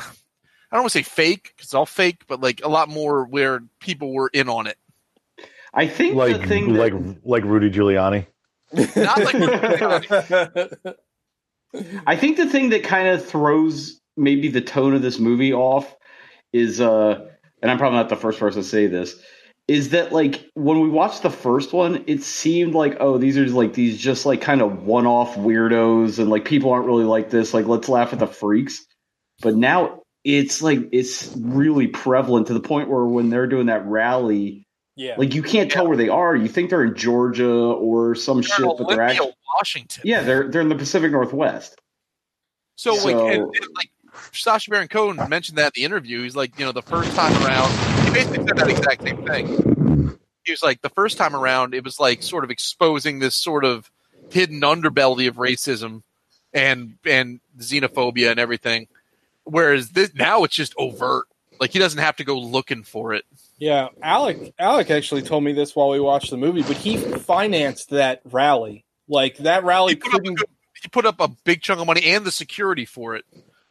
don't want to say fake because it's all fake, but like a lot more where people were in on it. I think like the thing like Rudy Giuliani. Not like I think the thing that kind of throws maybe the tone of this movie off is, and I'm probably not the first person to say this, is that like when we watched the first one, it seemed like, oh, these are like these just like kind of one-off weirdos, and like people aren't really like this. Like let's laugh at the freaks. But now it's like it's really prevalent to the point where when they're doing that rally. Yeah. Like you can't tell where they are. You think they're in Georgia or some shit, but they're actually Washington. Yeah, they're in the Pacific Northwest. So like Sacha Baron Cohen mentioned that in the interview. He's like, the first time around, he basically said that exact same thing. He was like, the first time around, it was like sort of exposing this sort of hidden underbelly of racism and xenophobia and everything. Whereas now it's just overt. Like he doesn't have to go looking for it. Yeah, Alec actually told me this while we watched the movie, but he financed that rally. Like that rally, he put up a big chunk of money and the security for it,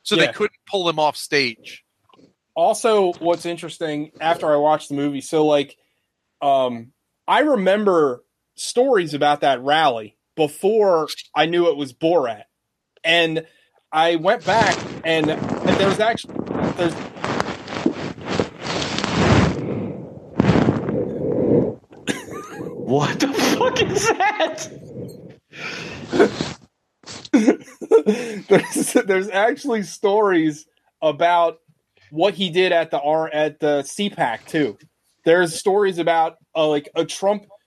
so they couldn't pull him off stage. Also, what's interesting after I watched the movie, so like, I remember stories about that rally before I knew it was Borat, and I went back and there was actually what the fuck is that? there's actually stories about what he did at the CPAC too. There's stories about like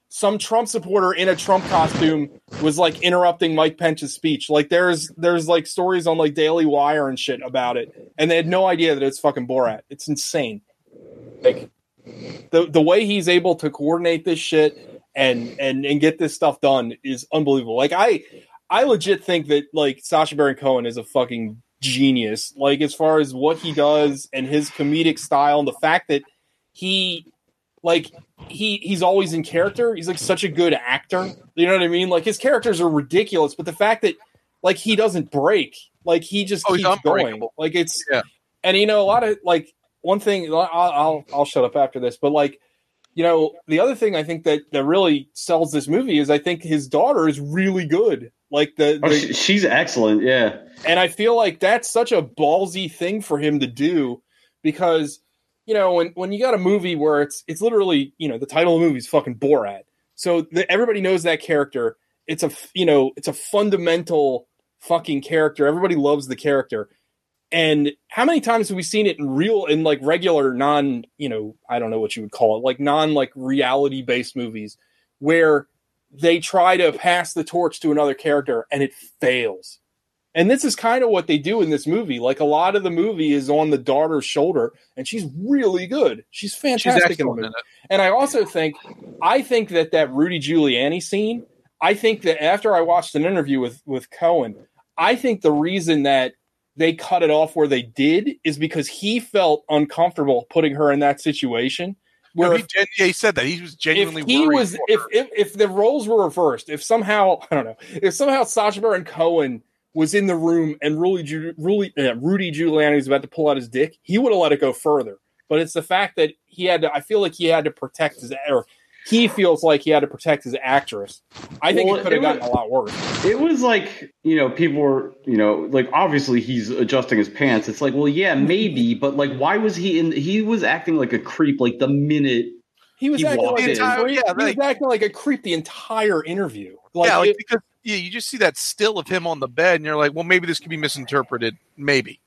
some Trump supporter in a Trump costume was like interrupting Mike Pence's speech. Like there's like stories on like Daily Wire and shit about it, and they had no idea that it's fucking Borat. It's insane. Like the way he's able to coordinate this shit and get this stuff done is unbelievable. Like I legit think that like Sacha Baron Cohen is a fucking genius. Like as far as what he does and his comedic style and the fact that he's always in character. He's like such a good actor. You know what I mean? Like his characters are ridiculous, but the fact that like he doesn't break, like he just keeps going. Like it's and you know a lot of like one thing. I'll shut up after this, but like you know the other thing I think that really sells this movie is I think his daughter is really good. Like she's excellent, yeah. And I feel like that's such a ballsy thing for him to do because. You know, when you got a movie where it's literally, you know, the title of the movie is fucking Borat. So everybody knows that character. It's a, you know, it's a fundamental fucking character. Everybody loves the character. And how many times have we seen it in like regular non, you know, I don't know what you would call it, like non like reality based movies where they try to pass the torch to another character and it fails. And this is kind of what they do in this movie. Like a lot of the movie is on the daughter's shoulder, and she's really good. She's fantastic in the movie. And I also think, that Rudy Giuliani scene. I think that after I watched an interview with Cohen, I think the reason that they cut it off where they did is because he felt uncomfortable putting her in that situation. Where no, he said that he was genuinely worried. If the roles were reversed, if somehow Sacha Baron Cohen was in the room and Rudy Giuliani was about to pull out his dick, he would have let it go further. But it's the fact that he feels like he had to protect his actress. I think it could have gotten a lot worse. It was like, you know, people were, you know, like, obviously he's adjusting his pants. It's like, well, yeah, maybe, but like, why was he was acting like a creep, like the minute he was acting like a creep the entire interview. You just see that still of him on the bed, and you're like, well, maybe this could be misinterpreted. Maybe.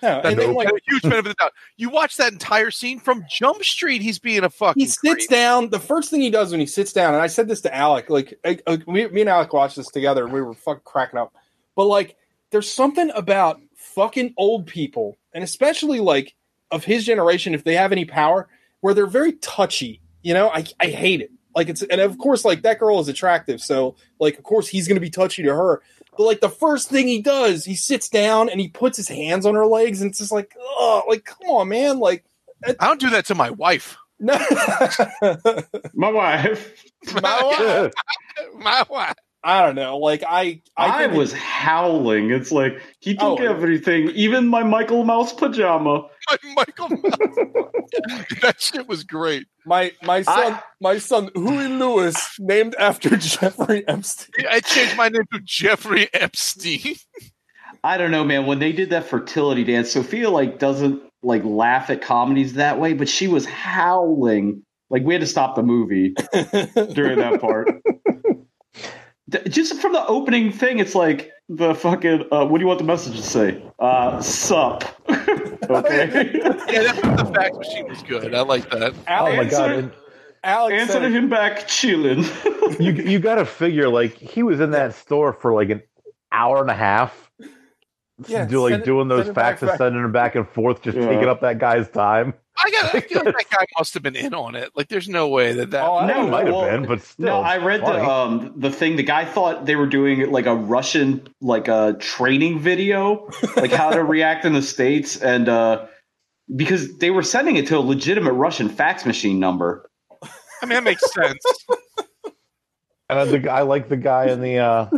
Yeah, and then, like, a huge benefit of the doubt. You watch that entire scene from Jump Street, he's being a fucking down. The first thing he does when he sits down, and I said this to Alec, like, me and Alec watched this together, and we were fucking cracking up. But, like, there's something about fucking old people, and especially, like, of his generation, if they have any power, where they're very touchy. You know, I hate it. Like it's, and of course, like that girl is attractive, so like of course he's gonna be touchy to her. But like the first thing he does, he sits down and he puts his hands on her legs, and it's just like, oh, like come on, man! Like I don't do that to my wife. No, my wife. I don't know. Like I was howling. It's like he took everything, even my Michael Mouse pajama. That shit was great. My son, Huey Lewis, named after Jeffrey Epstein. I changed my name to Jeffrey Epstein. I don't know, man. When they did that fertility dance, Sophia like doesn't like laugh at comedies that way, but she was howling. Like we had to stop the movie during that part. Just from the opening thing, it's like the fucking, what do you want the message to say? Sup. Okay. Yeah, that's what the fax machine was good. I like that. Alex, oh my God. Alex answered him back chilling. you got to figure, like, he was in that store for like an hour and a half. Yeah, doing those faxes, sending them back and forth, just taking up that guy's time. I feel like that guy must have been in on it. Like, there's no way that. Oh, no, might have been, but still. No, I read the thing. The guy thought they were doing like a Russian, like a training video, like how to react in the States, and because they were sending it to a legitimate Russian fax machine number. I mean, that makes sense. And I like the guy in the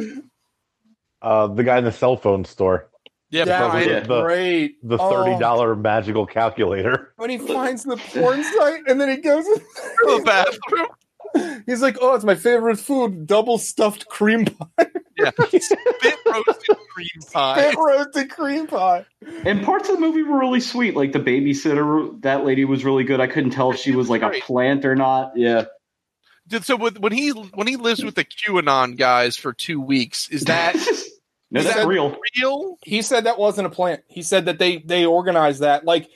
cell phone store. Yeah, great. The $30 magical calculator. When he finds the porn site and then he goes to the bathroom. He's like, oh, it's my favorite food, double stuffed cream pie. Yeah. Spit roasted cream pie. And parts of the movie were really sweet. Like the babysitter, that lady was really good. I couldn't tell if she was like a plant or not. Yeah. Dude, so when he lives with the QAnon guys for 2 weeks, is that no, that's real. He said that wasn't a plant. He said that they organized that. Like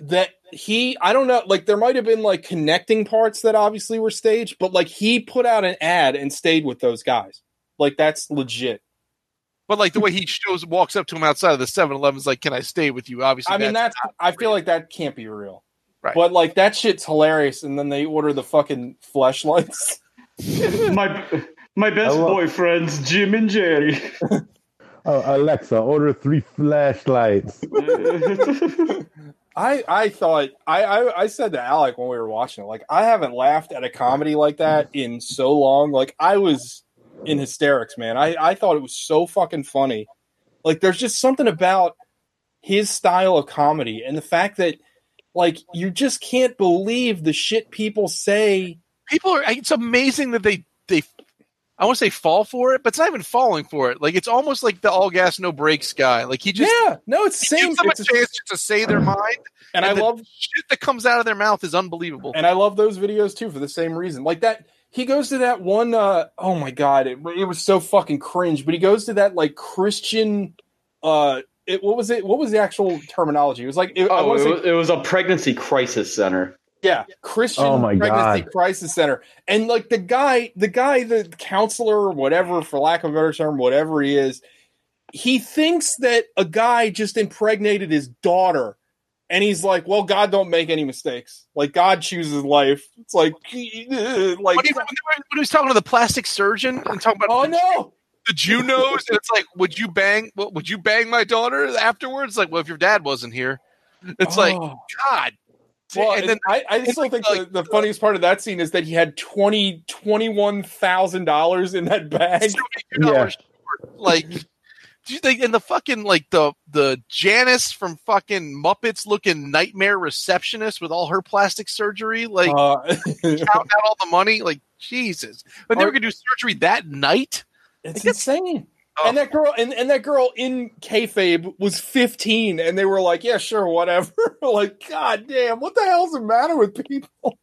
that I don't know, like there might have been like connecting parts that obviously were staged, but like he put out an ad and stayed with those guys. Like that's legit. But like the way he walks up to him outside of the 7-Eleven is like, can I stay with you? Obviously, I mean, that's I feel like that can't be real. Right. But like that shit's hilarious, and then they order the fucking fleshlights. My best boyfriends, Jim and Jerry. Oh, Alexa, order 3 flashlights. I thought I said to Alec when we were watching it, like, I haven't laughed at a comedy like that in so long. Like, I was in hysterics, man. I thought it was so fucking funny. Like, there's just something about his style of comedy and the fact that, like, you just can't believe the shit people say. It's amazing that they I want to say fall for it, but it's not even falling for it. Like, it's almost like the all gas, no brakes guy. Like, he just, it's the same. Gives them a chance to say their mind. And I love shit that comes out of their mouth is unbelievable. And I love those videos too, for the same reason. Like that, he goes to that one, oh my God, it was so fucking cringe, but he goes to that like Christian, what was the actual terminology? It was like, it was a pregnancy crisis center. Yeah, Christian Pregnancy Crisis Center. And like the guy, the counselor or whatever, for lack of a better term, whatever he is, he thinks that a guy just impregnated his daughter. And he's like, well, God don't make any mistakes. Like, God chooses life. It's like... when he was talking to the plastic surgeon and talking about... Oh, no! The Jew knows. And it's like, would you bang my daughter afterwards? Like, well, if your dad wasn't here. It's like, God... Well, and then I still think the funniest part of that scene is that he had $21,000 in that bag. Yeah. Like, do you think? And the fucking like the Janice from fucking Muppets looking nightmare receptionist with all her plastic surgery, like counting out all the money, like Jesus. But they were gonna do surgery that night. It's insane. And that girl, in kayfabe was 15, and they were like, "Yeah, sure, whatever." Like, goddamn, what the hell's the matter with people?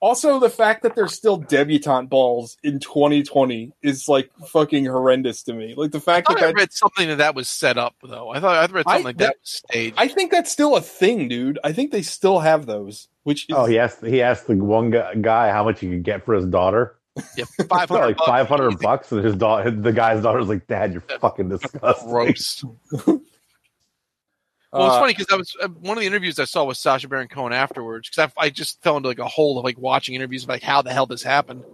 Also, the fact that there's still debutante balls in 2020 is like fucking horrendous to me. Like the fact that I read something that was set up, though. I thought I read something like that was staged. I think that's still a thing, dude. I think they still have those. Which is... he asked the one guy how much he could get for his daughter. Yeah, $500 and his daughter, the guy's daughter's like, "Dad, you're fucking disgusting." Gross. Well, it's funny because I was one of the interviews I saw with Sacha Baron Cohen afterwards, because I just fell into like a hole of like watching interviews of like how the hell this happened.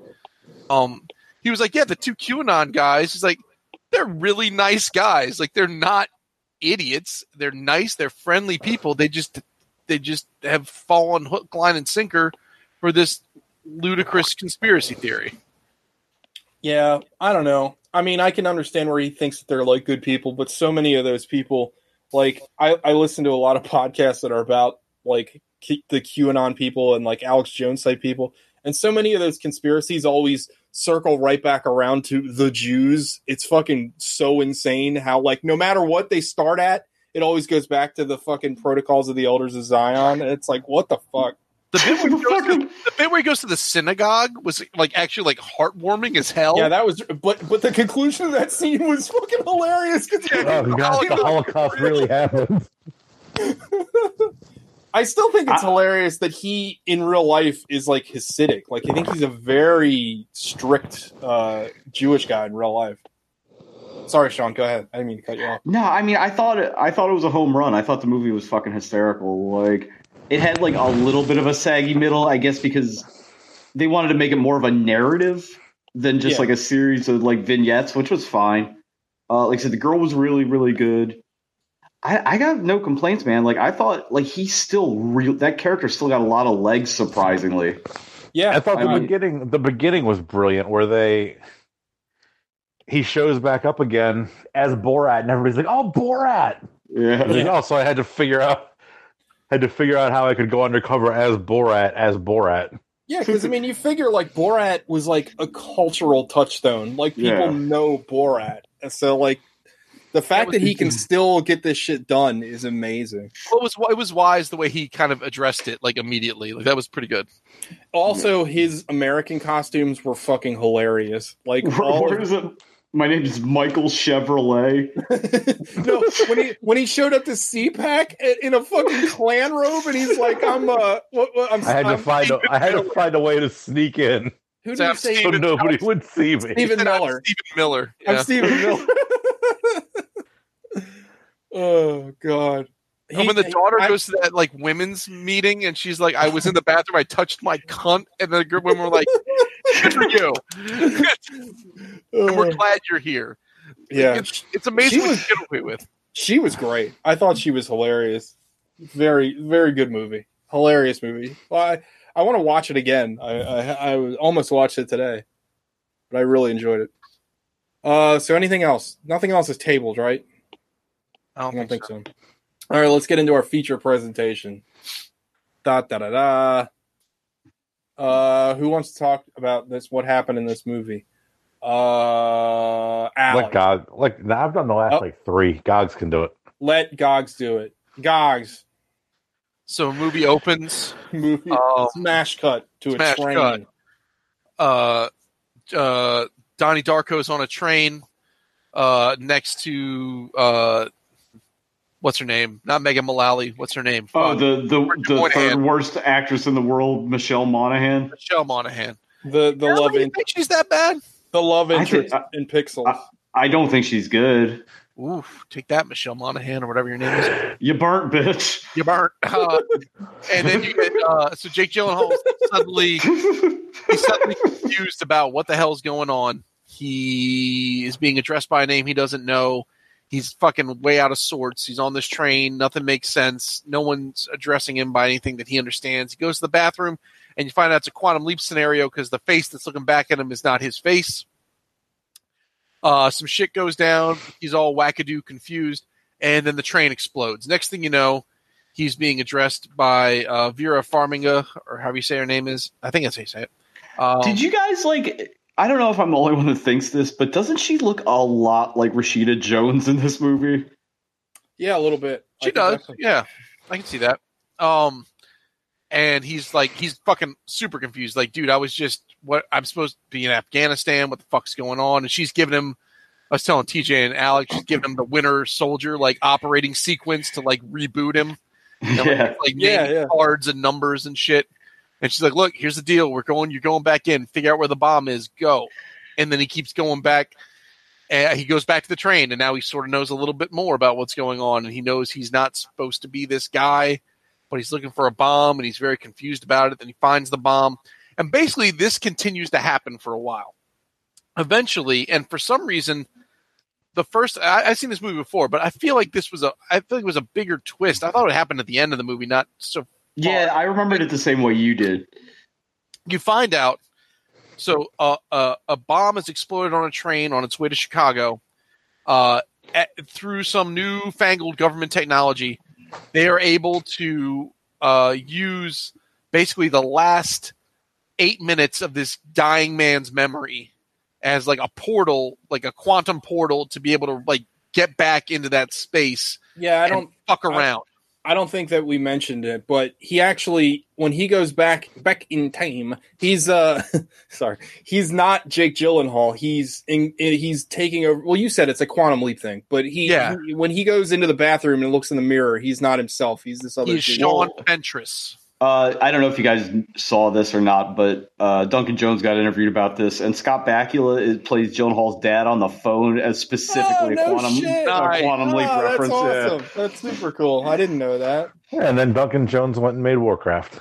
He was like, "Yeah, the two QAnon guys," he's like, "they're really nice guys. Like, they're not idiots. They're nice. They're friendly people. They just have fallen hook, line, and sinker for this." Ludicrous conspiracy theory. Yeah, I don't know. I mean, I can understand where he thinks that they're like good people, but so many of those people, like I listen to a lot of podcasts that are about like the QAnon people and like Alex Jones type people, and so many of those conspiracies always circle right back around to the Jews. It's fucking so insane how like no matter what they start at, it always goes back to the fucking protocols of the elders of Zion. And it's like, what the fuck? The bit where he goes to the synagogue was like actually like heartwarming as hell. Yeah, that was. But the conclusion of that scene was fucking hilarious. Oh God, the Holocaust really happened. I still think it's hilarious that he in real life is like Hasidic. Like I think he's a very strict Jewish guy in real life. Sorry, Sean. Go ahead. I didn't mean to cut you off. No, I mean I thought it was a home run. I thought the movie was fucking hysterical. Like. It had like a little bit of a saggy middle, I guess, because they wanted to make it more of a narrative than just like a series of like vignettes, which was fine. Like I said, the girl was really, really good. I got no complaints, man. Like I thought, like that character still got a lot of legs, surprisingly. Yeah, I thought the beginning was brilliant, where he shows back up again as Borat, and everybody's like, "Oh, Borat!" Yeah. Like, oh, so I had to figure out. how I could go undercover as Borat, Yeah, because, I mean, you figure, like, Borat was, like, a cultural touchstone. Like, people know Borat. And so, like, the fact that he can still get this shit done is amazing. Well, it was wise the way he kind of addressed it, like, immediately. Like, that was pretty good. Also, his American costumes were fucking hilarious. Like, my name is Michael Chevrolet. No, when he showed up to CPAC in a fucking Klan robe, and he's like, I had to find a way to sneak in. Who did you say? So nobody would see me. Stephen Miller. Yeah. I'm Stephen Miller. Oh God, when the daughter goes to that like women's meeting and she's like, I was in the bathroom, I touched my cunt, and the women were like, good for you. And we're glad you're here. Yeah. It's amazing what you get away with. She was great. I thought she was hilarious. Very, very good movie. Hilarious movie. Well, I want to watch it again. I almost watched it today, but I really enjoyed it. So anything else? Nothing else is tabled, right? I don't think so. All right, let's get into our feature presentation. Who wants to talk about this? What happened in this movie? Alex. Let Gog. I've done the last three. Gogs can do it. Let Gogs do it. Gogs. So movie opens. Smash cut to a train. Donnie Darko's on a train next to what's her name? Not Megan Mullally. What's her name? Oh, the third worst actress in the world, Michelle Monaghan. Michelle Monaghan. The love interest. You think she's that bad? The love interest in Pixels. I don't think she's good. Oof, take that, Michelle Monaghan, or whatever your name is. You burnt, bitch. You burnt. And then you get so Jake Gyllenhaal suddenly confused about what the hell's going on. He is being addressed by a name he doesn't know. He's fucking way out of sorts. He's on this train. Nothing makes sense. No one's addressing him by anything that he understands. He goes to the bathroom, and you find out it's a quantum leap scenario because the face that's looking back at him is not his face. Some shit goes down. He's all wackadoo confused, and then the train explodes. Next thing you know, he's being addressed by Vera Farmiga, or however you say her name is. I think that's how you say it. Did you guys like? I don't know if I'm the only one that thinks this, but doesn't she look a lot like Rashida Jones in this movie? Yeah, a little bit. She does. Definitely. Yeah, I can see that. And he's like, he's fucking super confused. Like, dude, I'm supposed to be in Afghanistan. What the fuck's going on? And she's giving him, I was telling TJ and Alex, she's giving him the Winter Soldier, like, operating sequence to, like, reboot him. And, naming cards and numbers and shit. And she's like, look, here's the deal. You're going back in. Figure out where the bomb is. Go. And then he keeps going back. And he goes back to the train. And now he sort of knows a little bit more about what's going on. And he knows he's not supposed to be this guy. But he's looking for a bomb, and he's very confused about it. Then he finds the bomb. And basically, this continues to happen for a while. Eventually, and for some reason, I've seen this movie before, but I feel like it was a bigger twist. I thought it happened at the end of the movie, not so far. Yeah, I remembered it the same way you did. You find out. So a bomb has exploded on a train on its way to Chicago. Through some newfangled government technology, they are able to use basically the last 8 minutes of this dying man's memory as like a portal, like a quantum portal, to be able to like get back into that space. Yeah, fuck around. I don't think that we mentioned it, but he actually, when he goes back in time, he's he's not Jake Gyllenhaal. He's taking over. Well, you said it's a quantum leap thing, but when he goes into the bathroom and looks in the mirror, he's not himself. He's this other dude. He's Sean Fentress. I don't know if you guys saw this or not, but Duncan Jones got interviewed about this, and Scott Bakula plays Gyllenhaal's dad on the phone as specifically a quantum leap reference. That's awesome. That's super cool. I didn't know that. Yeah, and then Duncan Jones went and made Warcraft.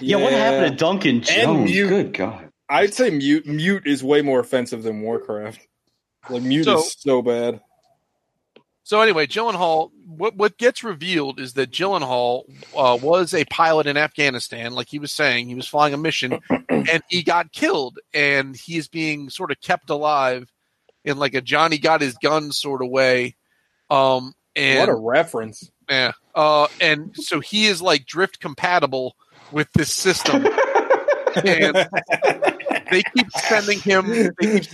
Yeah, what happened to Duncan Jones? Good God. I'd say Mute. Mute is way more offensive than Warcraft. Like, Mute is so bad. So anyway, Gyllenhaal, what gets revealed is that Gyllenhaal was a pilot in Afghanistan, like he was saying. He was flying a mission, and he got killed, and he is being sort of kept alive in like a Johnny got his gun sort of way. And what a reference. Yeah. And so he is like drift compatible with this system. And They keep sending him. Pause.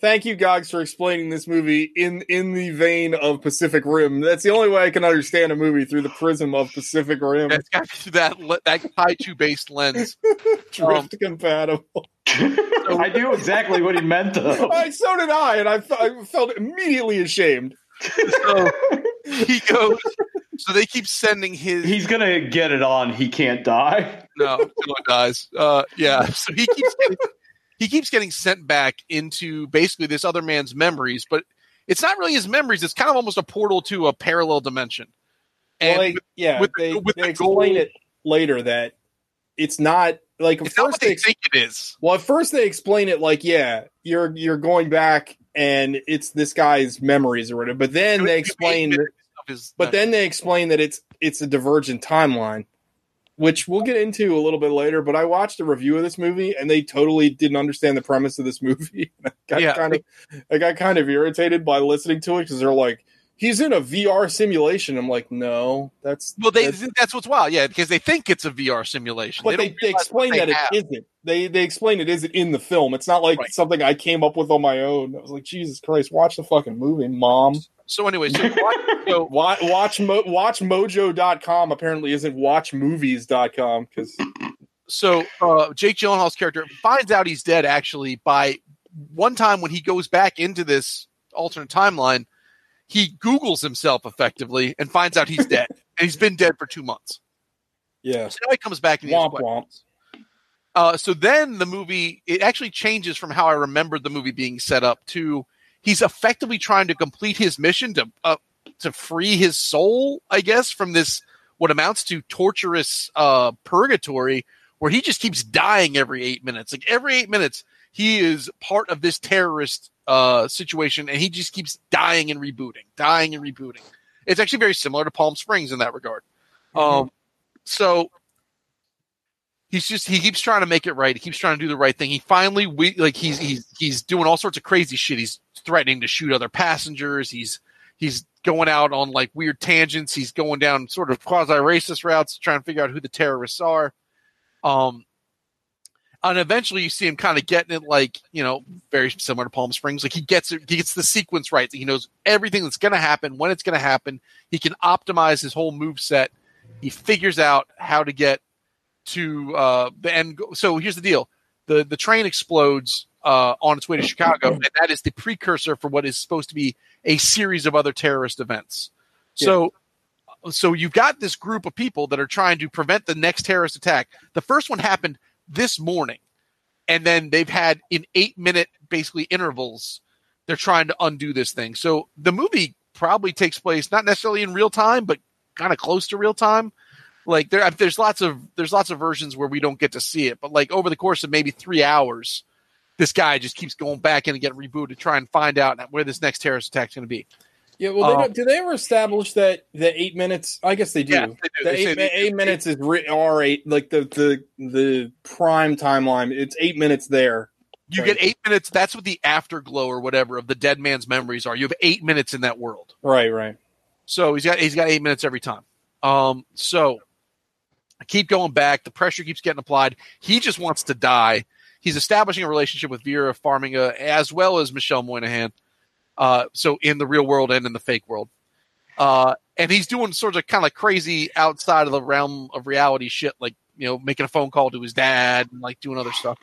Thank you, Gogs, for explaining this movie in the vein of Pacific Rim. That's the only way I can understand a movie, through the prism of Pacific Rim. It's got that kaiju based lens. Drift compatible. I knew exactly what he meant, though. So did I, and I felt immediately ashamed. So he goes. So they keep sending his. He's gonna get it on. He can't die. No, until it dies. Yeah. So he keeps getting sent back into basically this other man's memories, but it's not really his memories. It's kind of almost a portal to a parallel dimension. And well, like, they explain it later that it's not like it's not what they think it is. Well, at first they explain it like, yeah, you're going back and it's this guy's memories or whatever. But then they explain that it's a divergent timeline, which we'll get into a little bit later. But I watched a review of this movie and they totally didn't understand the premise of this movie. I got kind of irritated by listening to it because they're like, he's in a VR simulation. I'm like, no, that's what's wild. Yeah, because they think it's a VR simulation. But they explain that it isn't. They explain it isn't in the film. It's not like something I came up with on my own. I was like, Jesus Christ, watch the fucking movie, Mom. So anyway, watch mojo.com apparently isn't watchmovies.com. So Jake Gyllenhaal's character finds out he's dead actually by one time when he goes back into this alternate timeline. He Googles himself effectively and finds out he's dead. And he's been dead for 2 months. Yeah. So now he comes back and so then the movie, it actually changes from how I remembered the movie being set up to he's effectively trying to complete his mission to free his soul, I guess, from this, what amounts to torturous purgatory where he just keeps dying every 8 minutes. Like every 8 minutes, he is part of this terrorist situation, and he just keeps dying and rebooting, dying and rebooting. It's actually very similar to Palm Springs in that regard. So he keeps trying to make it right. He keeps trying to do the right thing. He finally he's doing all sorts of crazy shit. He's threatening to shoot other passengers. He's going out on like weird tangents. He's going down sort of quasi-racist routes, trying to figure out who the terrorists are. And eventually you see him kind of getting it like, you know, very similar to Palm Springs. Like he gets the sequence right. He knows everything that's going to happen, when it's going to happen. He can optimize his whole move set. He figures out how to get to the end. So here's the deal. The train explodes on its way to Chicago, and that is the precursor for what is supposed to be a series of other terrorist events. Yeah. So you've got this group of people that are trying to prevent the next terrorist attack. The first one happened this morning, and then they've had in 8 minute basically intervals they're trying to undo this thing. So the movie probably takes place not necessarily in real time, but kind of close to real time. Like there's lots of versions where we don't get to see it, but like over the course of maybe 3 hours, this guy just keeps going back in and getting rebooted to try and find out where this next terrorist attack's going to be. Yeah, well, do they ever establish that the 8 minutes? I guess they do. Yeah, they do. The they eight minutes is R8, like the prime timeline. It's 8 minutes there. You get 8 minutes. That's what the afterglow or whatever of the dead man's memories are. You have 8 minutes in that world. Right. So he's got 8 minutes every time. So I keep going back. The pressure keeps getting applied. He just wants to die. He's establishing a relationship with Vera Farmiga as well as Michelle Monaghan. So in the real world and in the fake world. And he's doing sort of kind of crazy outside of the realm of reality shit, like, you know, making a phone call to his dad and like doing other stuff.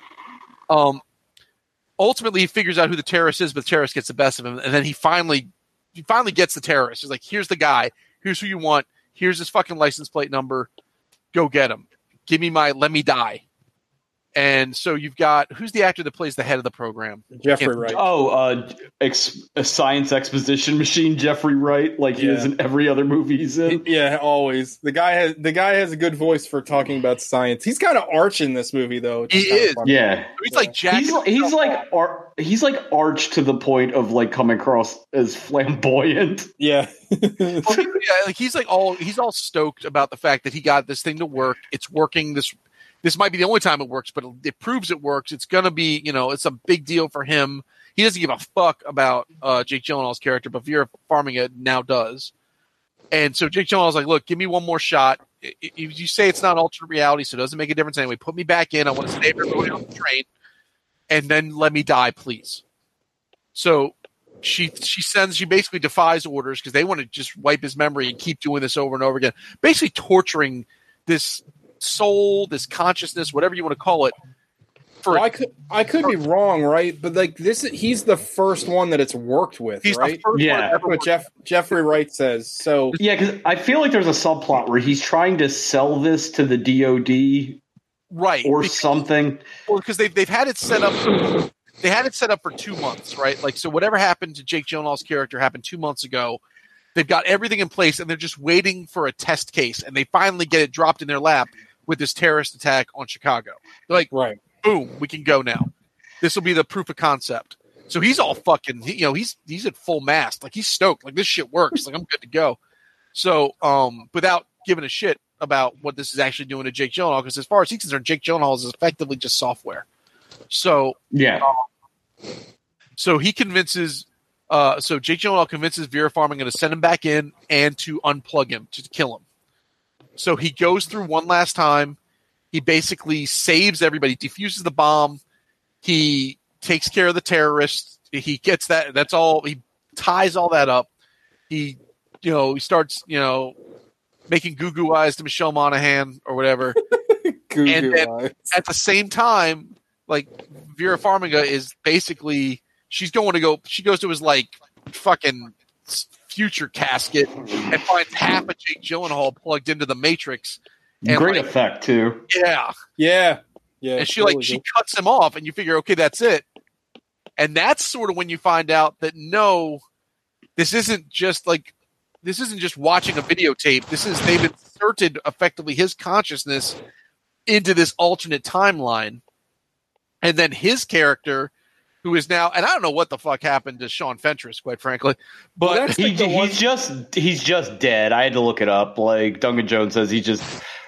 Ultimately he figures out who the terrorist is, but the terrorist gets the best of him. And then he finally gets the terrorist. He's like, here's the guy, here's who you want. Here's his fucking license plate number. Go get him. Give me let me die. And so you've got, who's the actor that plays the head of the program? Jeffrey Wright. Oh, a science exposition machine, Jeffrey Wright, like he is in every other movie he's in. Yeah, always. The guy has a good voice for talking about science. He's kind of Arch in this movie, though. He is. Yeah. He's like Jack. He's like Arch to the point of like coming across as flamboyant. Yeah. He's all stoked about the fact that he got this thing to work. It's working. This might be the only time it works, but it proves it works. It's going to be, you know, it's a big deal for him. He doesn't give a fuck about Jake Gyllenhaal's character, but Vera Farmiga now does. And so Jake Gyllenhaal's like, look, give me one more shot. If you say it's not alternate reality, so it doesn't make a difference anyway. Put me back in. I want to save everybody on the train. And then let me die, please. So she basically defies orders because they want to just wipe his memory and keep doing this over and over again. Basically torturing this soul, this consciousness, whatever you want to call it. I could be wrong, right? But like he's the first one that it's worked with. He's right? The first one that's what Jeffrey Wright says. So yeah, because I feel like there's a subplot where he's trying to sell this to the DOD, right, or something. Well, because they've had it set up. they had it set up for 2 months, right? Like, so whatever happened to Jake Gyllenhaal's character happened 2 months ago. They've got everything in place, and they're just waiting for a test case, and they finally get it dropped in their lap with this terrorist attack on Chicago. They're like, right, boom, we can go now. This will be the proof of concept. So he's all fucking, he's at full mast. Like, he's stoked. Like, this shit works. Like, I'm good to go. So without giving a shit about what this is actually doing to Jake Gyllenhaal, because as far as he's concerned, Jake Gyllenhaal is effectively just software. So yeah. So he convinces. So Jake Gyllenhaal convinces Vera Farmiga to send him back in and to unplug him, to kill him. So he goes through one last time. He basically saves everybody, defuses the bomb. He takes care of the terrorists. He gets that. That's all. He ties all that up. He, he starts, making goo-goo eyes to Michelle Monaghan or whatever. And then at the same time, like, Vera Farmiga is basically, she goes to his, like, fucking future casket and finds half of Jake Gyllenhaal plugged into the Matrix. And great effect, too. Yeah. And she, totally, she cuts him off, and you figure, okay, that's it. And that's sort of when you find out that, no, this isn't just watching a videotape. They've inserted effectively his consciousness into this alternate timeline. And then his character, who is now, and I don't know what the fuck happened to Sean Fentress, quite frankly, but he's just dead. I had to look it up. Like, Duncan Jones says, he just,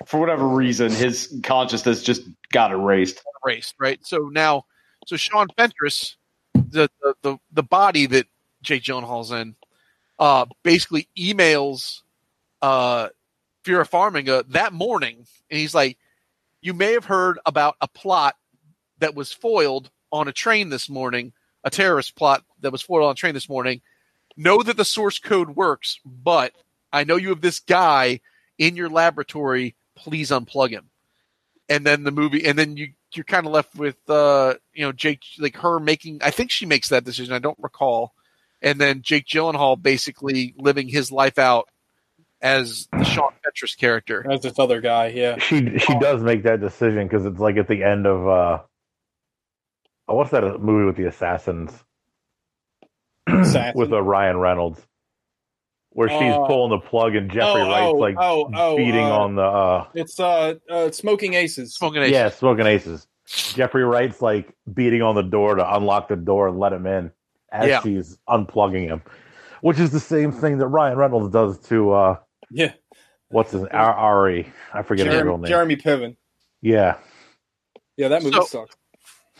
for whatever reason, his consciousness just got erased. Right? So now, Sean Fentress, the body that Jake Gyllenhaal's in, basically emails Vera Farmiga that morning, and he's like, "You may have heard about a plot that was foiled on a train this morning, a terrorist plot that was foiled on a train this morning. Know that the source code works, but I know you have this guy in your laboratory. Please unplug him." And then you're kind of left with, Jake, like, her making, I think she makes that decision. I don't recall. And then Jake Gyllenhaal basically living his life out as the Sean Fentress character. As this other guy, yeah. She does make that decision, because it's like at the end of, what's that movie with the assassins? With Ryan Reynolds, where she's pulling the plug and Jeffrey Wright's beating on the. It's Smoking Aces. Yeah, Smoking Aces. Jeffrey Wright's like beating on the door to unlock the door and let him in as she's unplugging him, which is the same thing that Ryan Reynolds does to. What's his Ari? I forget his real name. Jeremy Piven. Yeah, that movie sucks.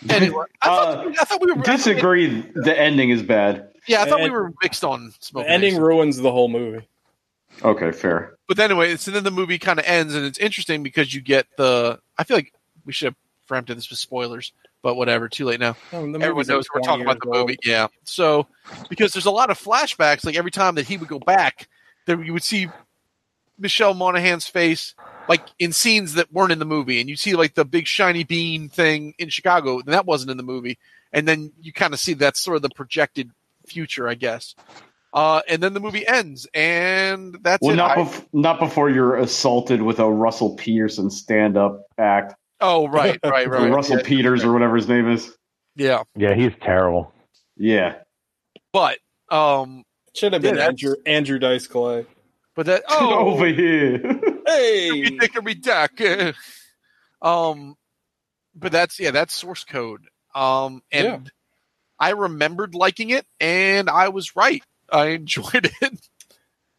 Anyway, I thought we were disagree. The ending is bad. Yeah, I thought we were mixed on Smoking. The ending ruins the whole movie. Okay, fair. But anyway, so then the movie kind of ends, and it's interesting because you get the. I feel like we should have preempted this with spoilers, but whatever. Too late now. Everyone knows we're talking about the movie. Yeah. So because there's a lot of flashbacks, like every time that he would go back, there you would see Michelle Monaghan's face, like in scenes that weren't in the movie, and you see like the big shiny bean thing in Chicago, and that wasn't in the movie. And then you kind of see that's sort of the projected future, I guess. And then the movie ends, and that's it. Not before you're assaulted with a Russell Peterson stand-up act. Oh, right. Russell Peters or whatever his name is. Yeah, he's terrible. Yeah, but should have been Andrew Dice Clay. But that over here. Hey, it could be duck. But that's source code. I remembered liking it, and I was right. I enjoyed it.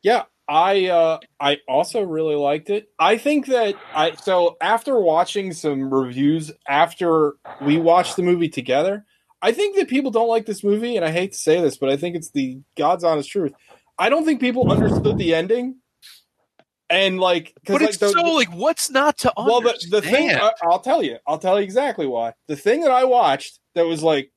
Yeah, I also really liked it. I think that so after watching some reviews after we watched the movie together, I think that people don't like this movie, and I hate to say this, but I think it's the God's honest truth. I don't think people understood the ending. And like, but it's like, what's not to understand? Well, the thing I'll tell you exactly why. The thing that I watched that was like,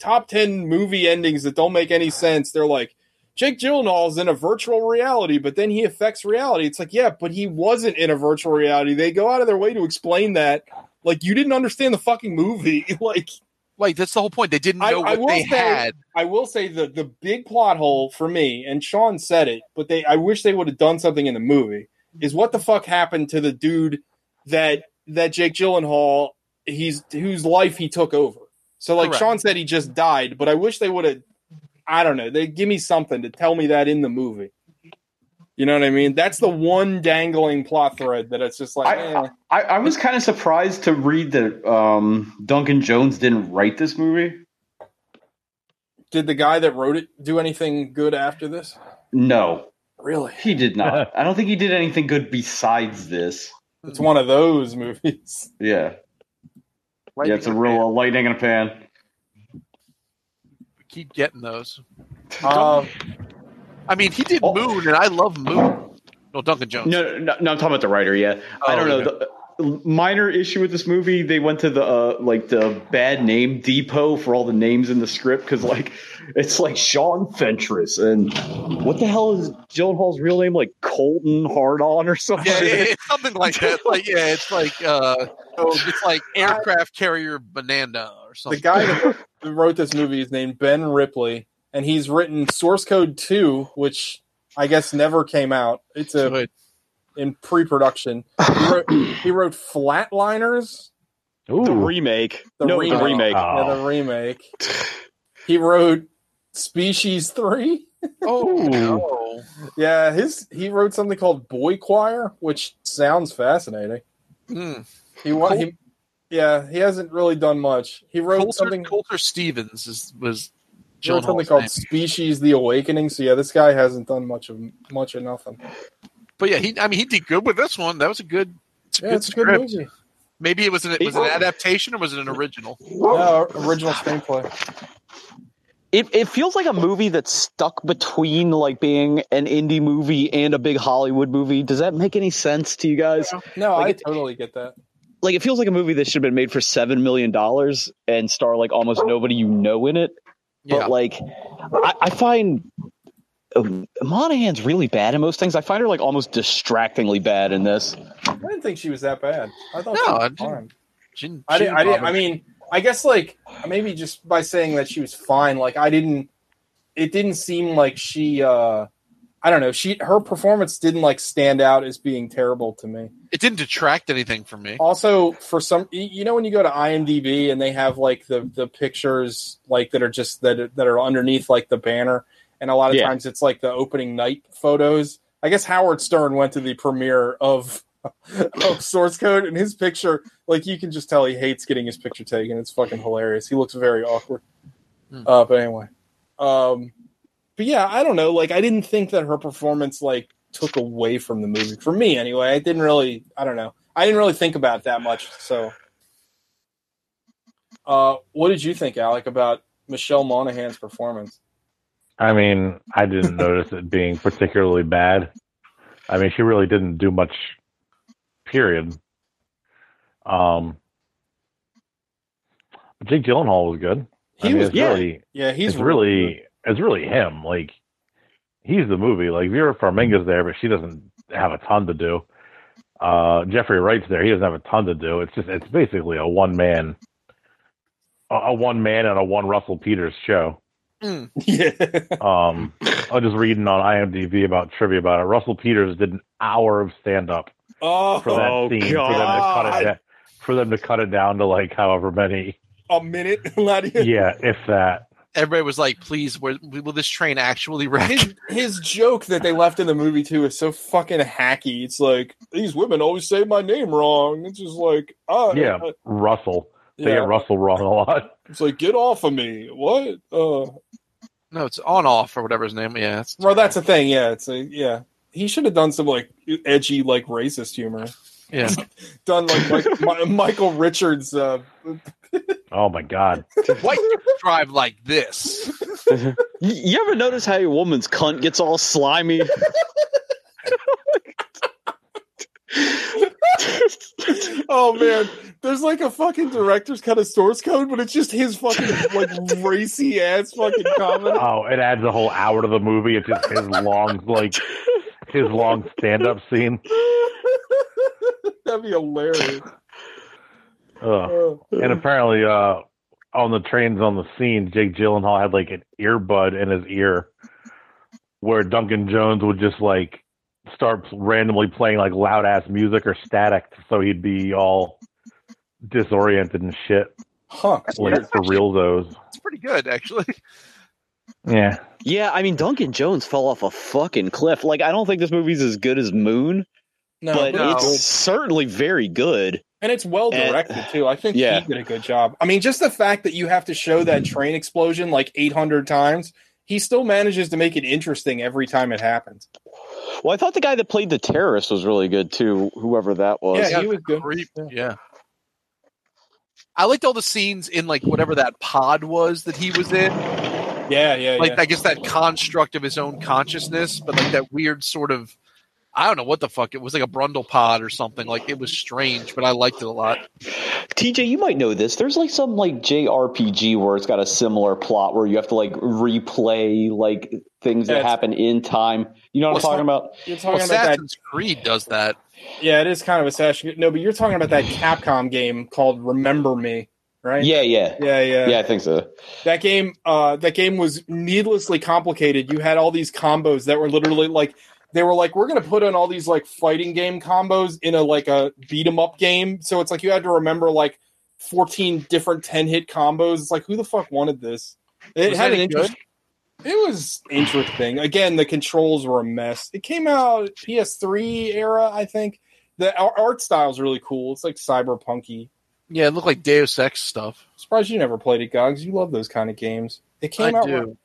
top 10 movie endings that don't make any sense. They're like, Jake Gyllenhaal's in a virtual reality, but then he affects reality. It's like, yeah, but he wasn't in a virtual reality. They go out of their way to explain that. Like, you didn't understand the fucking movie. Like, that's the whole point. They didn't know what they had. I will say the big plot hole for me, and Sean said it, but I wish they would have done something in the movie, is what the fuck happened to the dude that Jake Gyllenhaal, whose life he took over. So, like, correct. Sean said he just died, but I wish they would have, I don't know, they give me something to tell me that in the movie. You know what I mean? That's the one dangling plot thread that it's just like, I was kind of surprised to read that Duncan Jones didn't write this movie. Did the guy that wrote it do anything good after this? No. Really? He did not. I don't think he did anything good besides this. It's one of those movies. Yeah. Lightning it's a real lightning in a pan. We keep getting those. I mean, he did Moon, and I love Moon. No, Duncan Jones. No, I'm talking about the writer, yeah. Oh, I don't know. Yeah. The minor issue with this movie, they went to the the bad name depot for all the names in the script, because it's like Sean Fentress, and what the hell is Gyllenhaal's real name? Like Colton Hardon or something? Yeah, it's something like that. It's like aircraft carrier Banana or something. The guy who wrote this movie is named Ben Ripley. And he's written Source Code 2, which I guess never came out. It's in pre-production. He wrote Flatliners. Ooh. The remake. Oh. Yeah, the remake. He wrote Species 3. Oh, no. Yeah, he wrote something called Boy Choir, which sounds fascinating. Mm. He hasn't really done much. He wrote something. Colter Stevens was. Something called Species: The Awakening. So yeah, this guy hasn't done much of nothing. But yeah, he did good with this one. That was a good. It's a good movie. Maybe it was an adaptation or was it an original? No, original screenplay. It feels like a movie that's stuck between like being an indie movie and a big Hollywood movie. Does that make any sense to you guys? No, I totally get that. Like it feels like a movie that should have been made for $7 million and star like almost nobody you know in it. But, I find Monaghan's really bad in most things. I find her, almost distractingly bad in this. I didn't think she was that bad. I thought she was fine. I mean, I guess, maybe just by saying that she was fine, it didn't seem like she, I don't know, her performance didn't, stand out as being terrible to me. It didn't detract anything from me. Also, for some, you know, when you go to IMDb and they have the pictures that are just that are underneath the banner, and a lot of times it's the opening night photos. I guess Howard Stern went to the premiere of Source Code, and his picture, you can just tell he hates getting his picture taken. It's fucking hilarious. He looks very awkward. But anyway, but yeah, I don't know. I didn't think that her performance took away from the movie for me anyway. I didn't really think about it that much. So, what did you think, Alec, about Michelle Monaghan's performance? I mean, I didn't notice it being particularly bad. I mean, she really didn't do much. Period. Jake Gyllenhaal was good. It's really him. He's the movie. Vera Farmiga's there, but she doesn't have a ton to do. Jeffrey Wright's there. He doesn't have a ton to do. It's basically a one man and a one Russell Peters show. Mm. Yeah. I'm just reading on IMDb about trivia about it. Russell Peters did an hour of stand up for that scene for them to cut it down to however many a minute. Yeah, if that. Everybody was like, please, will this train actually wreck? His joke that they left in the movie, too, is so fucking hacky. It's these women always say my name wrong. It's just Russell. They get Russell wrong a lot. It's get off of me. What? No, it's on-off or whatever his name. Yeah. Well, that's the thing. Yeah. He should have done some, edgy, racist humor. Yeah. Done, Michael Richards. Oh, my God. White drive like this. You ever notice how your woman's cunt gets all slimy? Oh, man. There's, a fucking director's cut of Source Code, but it's just his fucking, racy-ass fucking comment. Oh, it adds a whole hour to the movie. It's just his long, his long stand-up scene. That'd be hilarious. And apparently, on the trains on the scene, Jake Gyllenhaal had an earbud in his ear, where Duncan Jones would just start randomly playing loud ass music or static, so he'd be all disoriented and shit. Huh. Like for real, those. It's pretty good, actually. Yeah. Yeah, I mean, Duncan Jones fell off a fucking cliff. Like, I don't think this movie's as good as Moon, but it's certainly very good. And it's well directed, too. I think he did a good job. I mean, just the fact that you have to show that train explosion like 800 times, he still manages to make it interesting every time it happens. Well, I thought the guy that played the terrorist was really good, too, whoever that was. Yeah, he was good. Yeah. I liked all the scenes in, like, whatever that pod was that he was in. Yeah. I guess that construct of his own consciousness, but, like, that weird sort of, I don't know what the fuck. It was like a Brundle pod or something. Like, it was strange, but I liked it a lot. TJ, you might know this. There's, like, some, like, JRPG where it's got a similar plot where you have to, like, replay, like, things that happen in time. You know what I'm talking about? You're talking about Assassin's Creed does that. Yeah, it is kind of Assassin's. No, but you're talking about that Capcom game called Remember Me, right? Yeah. Yeah, I think so. That game was needlessly complicated. You had all these combos that were literally like, they were like, we're going to put in all these like fighting game combos in a beat 'em up game. So it's like you had to remember like 14 different 10-hit combos. It's like, who the fuck wanted this? It was interesting. Again, the controls were a mess. It came out PS3 era, I think. The art style is really cool. It's like cyberpunky. Yeah, it looked like Deus Ex stuff. Surprised you never played it, Gogs. You love those kind of games. It came out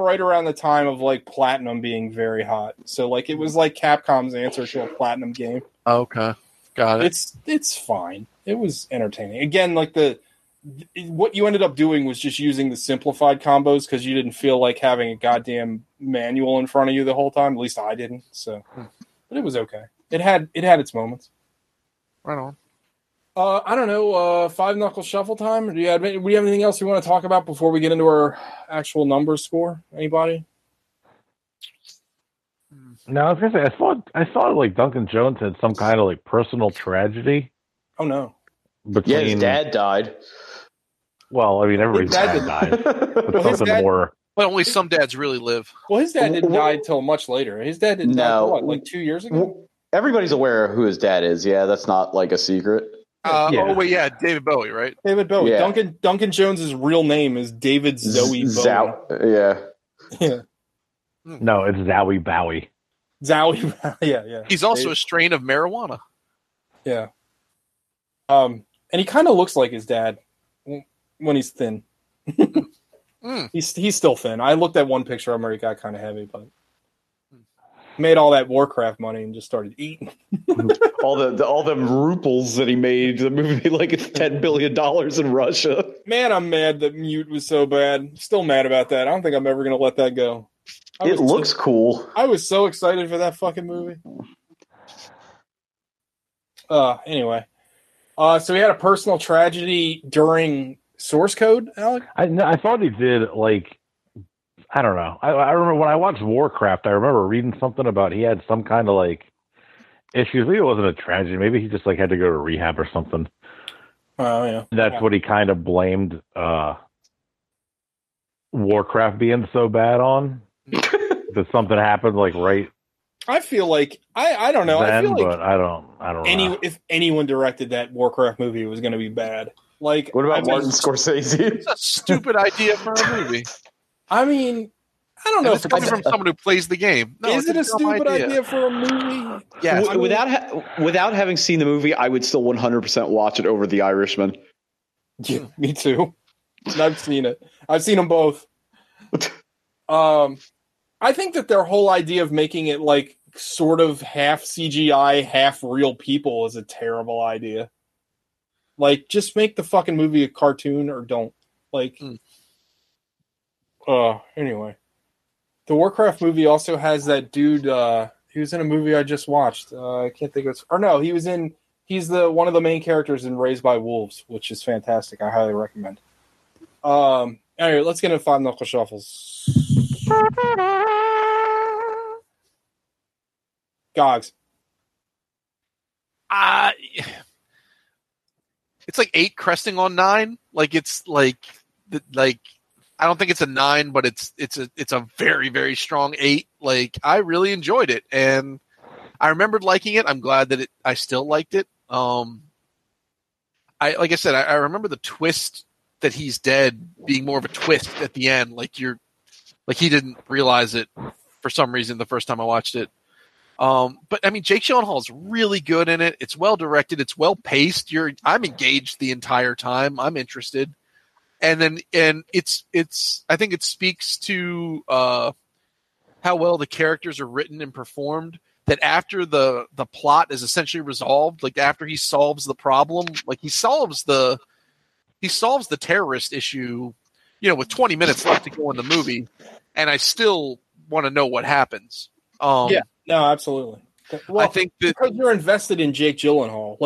right around the time of like Platinum being very hot. So like it was like Capcom's answer to a Platinum game. Okay, got it. It's fine. It was entertaining. Again, like what you ended up doing was just using the simplified combos because you didn't feel like having a goddamn manual in front of you the whole time. At least I didn't. So, but it was okay. It had its moments. Right on. I don't know. Five knuckle shuffle time. Do we have anything else we want to talk about before we get into our actual numbers score? Anybody? No, I was gonna say I thought like Duncan Jones had some kind of like personal tragedy. Oh no. Yeah, his dad died. Well, I mean, everybody's dad died. But something more. But only some dads really live. Well, his dad didn't die until much later. His dad didn't die until, what, like 2 years ago? Everybody's aware of who his dad is. Yeah, that's not like a secret. David Bowie, right? David Bowie. Yeah. Duncan Jones's real name is David Zoe Bowie. Yeah. No, it's Zowie Bowie. Zowie Bowie, yeah. He's also a strain of marijuana. Yeah. And he kind of looks like his dad when he's thin. He's still thin. I looked at one picture of him where he got kind of heavy, but made all that Warcraft money and just started eating all them ruples that he made. The movie made like $10 billion in Russia. Man, I'm mad that Mute was so bad. Still mad about that. I don't think I'm ever gonna let that go. It looks cool. I was so excited for that fucking movie. Anyway. So he had a personal tragedy during Source Code, Alec? I thought he did, like, I don't know. I remember when I watched Warcraft, I remember reading something about he had some kind of, like, issues. Maybe it wasn't a tragedy. Maybe he just, like, had to go to rehab or something. Oh, yeah. That's what he kind of blamed Warcraft being so bad on. That something happened, like, right... I feel like I don't know. I feel like if anyone directed that Warcraft movie, it was going to be bad. Like, what about Martin Scorsese? It's a stupid idea for a movie. I mean, I don't know. It's coming from someone who plays the game. No, is it a stupid idea for a movie? Yeah. Without having seen the movie, I would still 100% watch it over The Irishman. Yeah, me too. I've seen it. I've seen them both. I think that their whole idea of making it like sort of half CGI, half real people is a terrible idea. Like, just make the fucking movie a cartoon or don't. Like, anyway. The Warcraft movie also has that dude, he was in a movie I just watched. I can't think of it. Or no, he's one of the main characters in Raised by Wolves, which is fantastic. I highly recommend. Anyway, let's get into Five Knuckle Shuffles. Gogs. It's like 8 cresting on 9. Like, it's like I don't think it's a 9, but it's a very, very strong 8. Like, I really enjoyed it, and I remembered liking it. I'm glad that I still liked it. I remember the twist that he's dead being more of a twist at the end. Like you're, like he didn't realize it for some reason the first time I watched it. But I mean, Jake Gyllenhaal is really good in it. It's well directed. It's well paced. I'm engaged the entire time. I'm interested. And it's I think it speaks to how well the characters are written and performed. That after the plot is essentially resolved, like after he solves the problem, like he solves the terrorist issue, you know, with 20 minutes left to go in the movie, and I still want to know what happens. Yeah, no, absolutely. Well, I think that, because you're invested in Jake Gyllenhaal,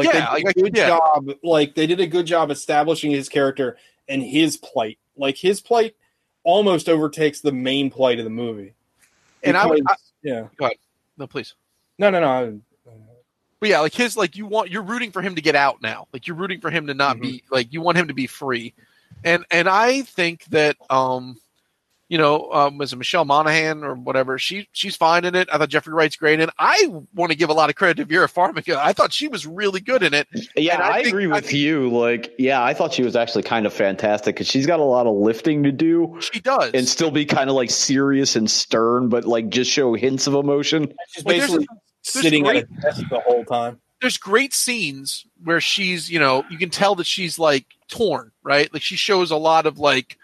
job. Like they did a good job establishing his character and his plight. Like his plight almost overtakes the main plight of the movie. And I go ahead. No, please. No. But yeah, like his, like you're rooting for him to get out now. Like you're rooting for him to not be, like you want him to be free. And I think that, as Michelle Monaghan or whatever, she's fine in it. I thought Jeffrey Wright's great in it. I want to give a lot of credit to Vera Farmiga. I thought she was really good in it. Yeah, and I agree with you. Like, yeah, I thought she was actually kind of fantastic because she's got a lot of lifting to do. She does, and still be kind of like serious and stern, but like just show hints of emotion. She's basically. There's sitting at a desk the whole time. There's great scenes where she's, you know, you can tell that she's like torn, right? Like she shows a lot of like,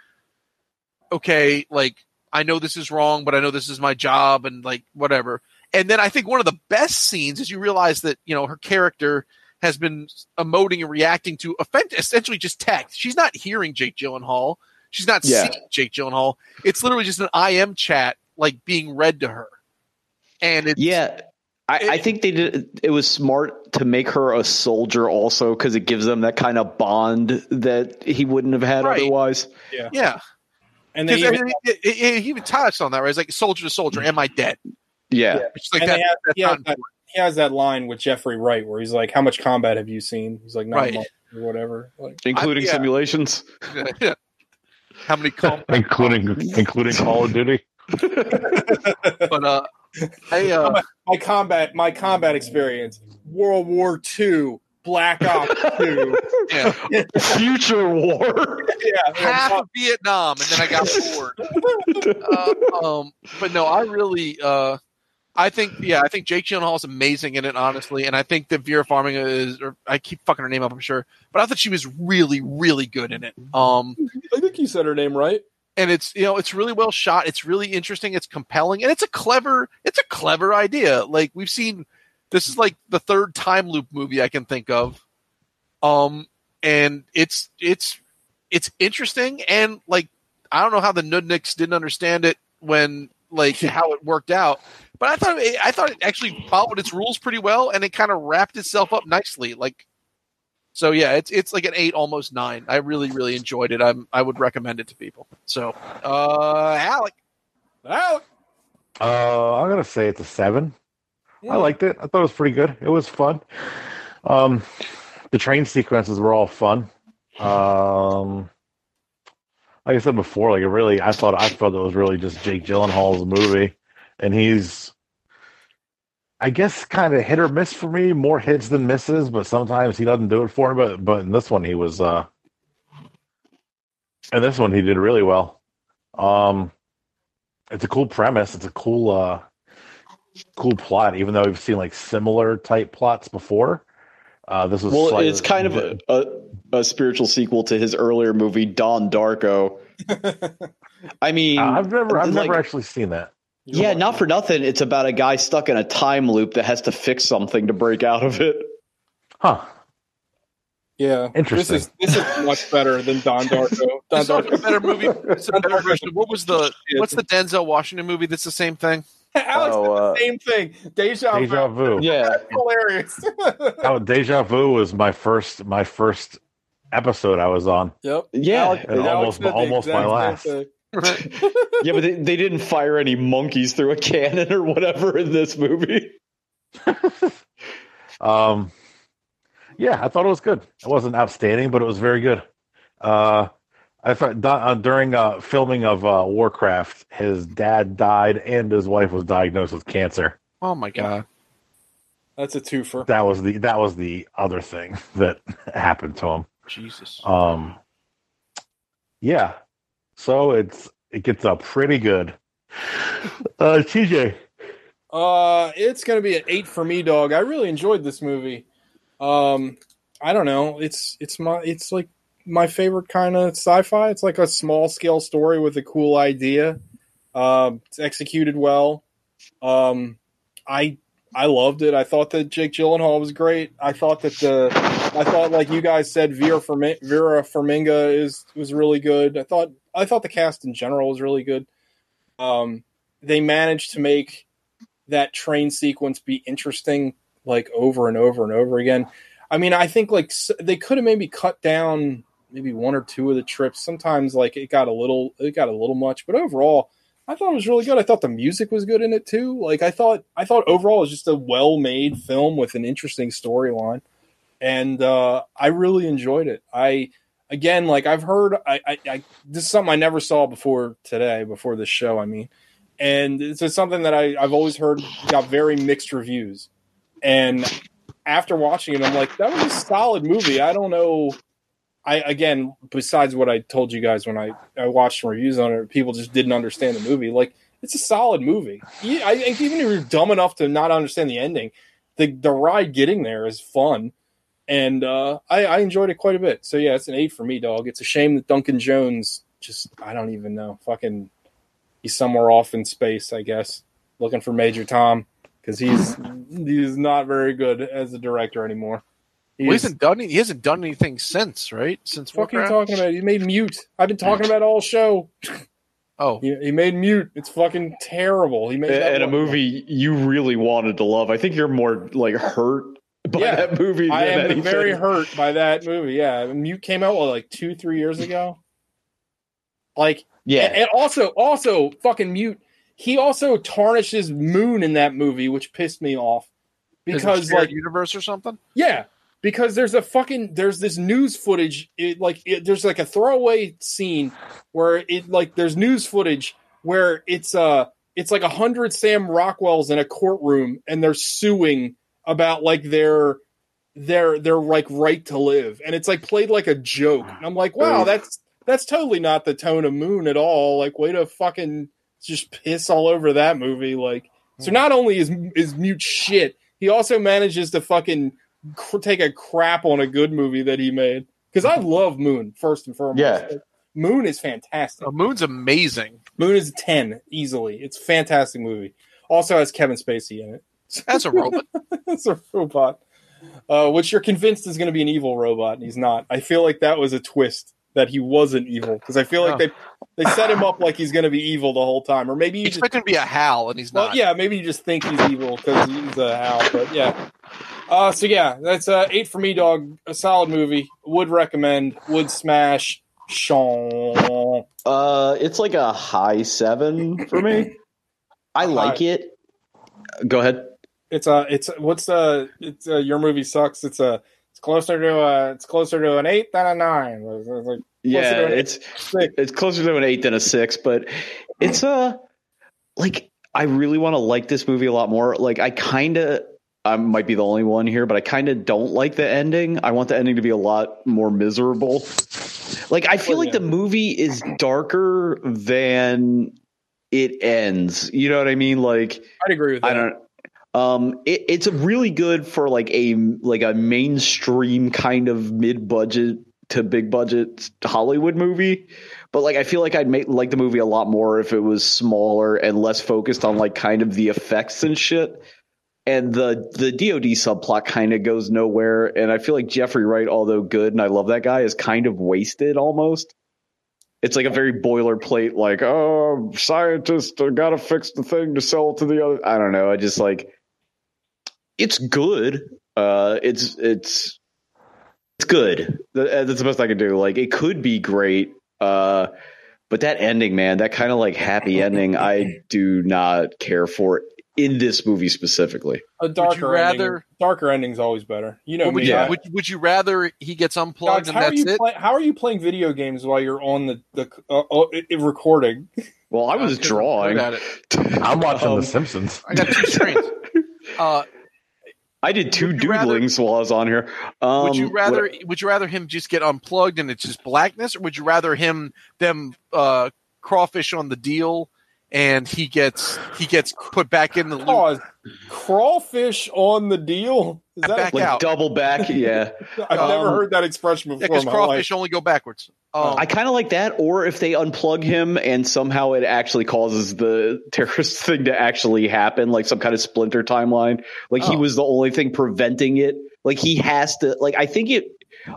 okay, like I know this is wrong, but I know this is my job and like whatever. And then I think one of the best scenes is you realize that, you know, her character has been emoting and reacting to essentially just text. She's not hearing Jake Gyllenhaal. She's not seeing Jake Gyllenhaal. It's literally just an IM chat like being read to her. And it's I think they did. It was smart to make her a soldier also because it gives them that kind of bond that he wouldn't have had otherwise. Yeah. And they even touched on that, right? It's like soldier to soldier. Am I dead? Yeah. Like and he has that line with Jeffrey Wright where he's like, "How much combat have you seen?" He's like, "Not much or whatever, like, including simulations." Yeah. How many combat? including Call of Duty. But my combat experience: World War II, Black Ops 2, Future War, half of Vietnam, and then I got bored. But no, I really, I think Jake Gyllenhaal is amazing in it, honestly, and I think that Vera Farmiga is. Or I keep fucking her name up, I'm sure, but I thought she was really, really good in it. I think you said her name right. And it's, you know, it's really well shot. It's really interesting. It's compelling, and it's a clever idea. Like we've seen, this is like the third time loop movie I can think of. And it's interesting, and like I don't know how the Nudniks didn't understand it when like how it worked out, but I thought it actually followed its rules pretty well, and it kind of wrapped itself up nicely. Like so, yeah, it's like an 8, almost 9. I really, really enjoyed it. I would recommend it to people. So, Alec. I'm gonna say it's a 7. Yeah. I liked it. I thought it was pretty good. It was fun. The train sequences were all fun. Like I said before, like I thought it was really just Jake Gyllenhaal's movie, and he's. I guess kind of hit or miss for me, more hits than misses, but sometimes he doesn't do it for him. But in this one, he was, in this one, he did really well. It's a cool premise. It's a cool plot, even though we've seen like similar type plots before. This was it's kind of a spiritual sequel to his earlier movie, Don Darko. I mean, I've never actually seen that. Yeah, not for nothing. It's about a guy stuck in a time loop that has to fix something to break out of it. Huh. Yeah. Interesting. This is much better than Don Darko. Don Darko is a better movie. It's a better version. What's the Denzel Washington movie that's the same thing? Alex did the same thing. Deja vu. Yeah. That's hilarious. Oh, Deja Vu was my first episode I was on. Yep. Yeah. Almost my last. Right. Yeah, but they didn't fire any monkeys through a cannon or whatever in this movie. Yeah, I thought it was good. It wasn't outstanding, but it was very good. I thought during filming of Warcraft, his dad died and his wife was diagnosed with cancer. Oh my god, that's a twofer. That was the other thing that happened to him. Jesus. Yeah. So it gets up pretty good. TJ. It's going to be an 8 for me, dog. I really enjoyed this movie. I don't know. It's like my favorite kind of sci-fi. It's like a small scale story with a cool idea. It's executed well. I loved it. I thought that Jake Gyllenhaal was great. I thought that like you guys said, Vera Farmiga was really good. I thought the cast in general was really good. They managed to make that train sequence be interesting, like over and over and over again. I mean, I think like they could have maybe cut down maybe one or two of the trips. Sometimes like it got a little much, but overall, I thought it was really good. I thought the music was good in it too. Like I thought overall it was just a well-made film with an interesting storyline, and I really enjoyed it. This is something I never saw before this show. I mean, and it's something that I've always heard got very mixed reviews, and after watching it, I'm like, that was a solid movie. I don't know. Besides what I told you guys when I watched some reviews on it, people just didn't understand the movie. Like, it's a solid movie. Yeah, I think even if you're dumb enough to not understand the ending, the ride getting there is fun. And I enjoyed it quite a bit. So, yeah, it's an 8 for me, dog. It's a shame that Duncan Jones just, I don't even know, fucking, he's somewhere off in space, I guess, looking for Major Tom. Because he's not very good as a director anymore. He hasn't done anything since, right? Since what are you talking about? He made Mute. I've been talking about all show. Oh, he made Mute. It's fucking terrible. He made a movie you really wanted to love. I think you're more like hurt by that movie. I am very hurt by that movie. Yeah, Mute came out like 2-3 years ago. Like yeah, and also fucking Mute. He also tarnishes Moon in that movie, which pissed me off because like universe or something. Yeah, because there's this news footage. There's like a throwaway scene where there's news footage where it's like 100 Sam Rockwells in a courtroom and they're suing about like their like right to live, and it's like played like a joke. And I'm like, wow, that's totally not the tone of Moon at all. Like, way to fucking just piss all over that movie. Like, so not only is Mute shit, he also manages to fucking take a crap on a good movie that he made. Because I love Moon, first and foremost. Yeah. Moon is fantastic. Moon's amazing. Moon is 10, easily. It's a fantastic movie. Also has Kevin Spacey in it. That's a robot. That's a robot. Which you're convinced is going to be an evil robot, and he's not. I feel like that was a twist, that he wasn't evil, because I feel like they set him up like he's going to be evil the whole time, or maybe he's going to be a Hal and he's not. Yeah, maybe you just think he's evil because he's a Hal, but yeah. So yeah, that's 8 for me, dog. A solid movie. Would recommend. Would smash. Sean. It's like a high 7 for me. I like it. Go ahead. Your movie sucks. It's closer to an 8 than a 9. It's closer to an 8 than a 6, but it's like I really want to like this movie a lot more. Like I might be the only one here, but I kind of don't like the ending. I want the ending to be a lot more miserable. Like I feel like the movie is darker than it ends. You know what I mean? Like I'd agree with that. It's a really good for like a mainstream kind of mid-budget to big-budget Hollywood movie, but like I feel like I'd like the movie a lot more if it was smaller and less focused on like kind of the effects and shit. And the DOD subplot kind of goes nowhere, and I feel like Jeffrey Wright, although good and I love that guy, is kind of wasted almost. It's like a very boilerplate, like oh, scientist, I gotta fix the thing to sell it to the other. I don't know. I just like. It's good. It's good. That's the best I can do. Like it could be great. But that ending, man, that kind of like happy ending, I do not care for in this movie specifically. A darker ending's always better. You know, would you rather he gets unplugged guys, and that's it? How are you playing video games while you're on the recording? Well, I was drawing. I'm watching The Simpsons. I got two screens. I did two doodlings while I was on here. Would you rather him just get unplugged and it's just blackness, or would you rather them crawfish on the deal and he gets put back in the loop? Oh, crawfish on the deal? Is that back like out? Double back? Yeah. I've never heard that expression before. Because crawfish only go backwards. I kind of like that. Or if they unplug him and somehow it actually causes the terrorist thing to actually happen, like some kind of splinter timeline. Like he was the only thing preventing it. Like he has to. Like I think it.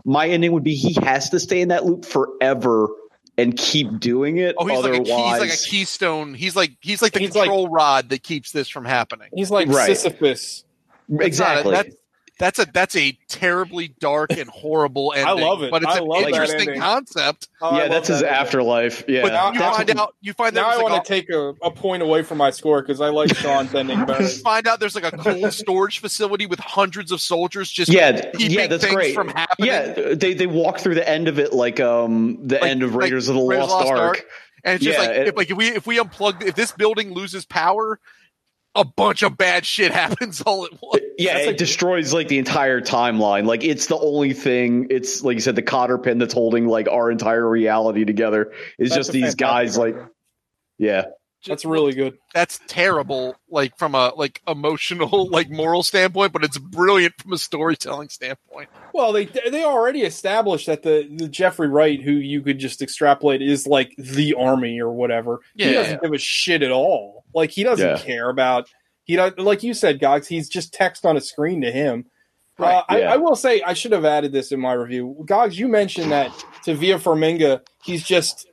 My ending would be he has to stay in that loop forever and keep doing it. Oh, he's like a keystone. He's like the control rod that keeps this from happening. He's like Sisyphus. Exactly. That's a terribly dark and horrible ending. I love it. But it's an interesting concept. Yeah, that's his afterlife. Yeah. But you find out. Now I want to take a point away from my score because I like Sean's ending better. You find out there's like a cold storage facility with hundreds of soldiers just keeping things from happening. Yeah, they walk through the end of it like end of Raiders of the Lost Ark. And it's just if we unplug, if this building loses power, a bunch of bad shit happens all at once. Yeah, it destroys like the entire timeline. Like it's the only thing. It's like you said, the cotter pin that's holding like our entire reality together is just these guys. Like, yeah, that's really good. That's terrible, like from a like emotional, like moral standpoint, but it's brilliant from a storytelling standpoint. Well, they already established that the Jeffrey Wright, who you could just extrapolate, is like the army or whatever. Yeah, he doesn't give a shit at all. Like he doesn't care about like you said, Gogs. He's just text on a screen to him. Right. I will say I should have added this in my review. Gogs, you mentioned that to Vera Farmiga, he's just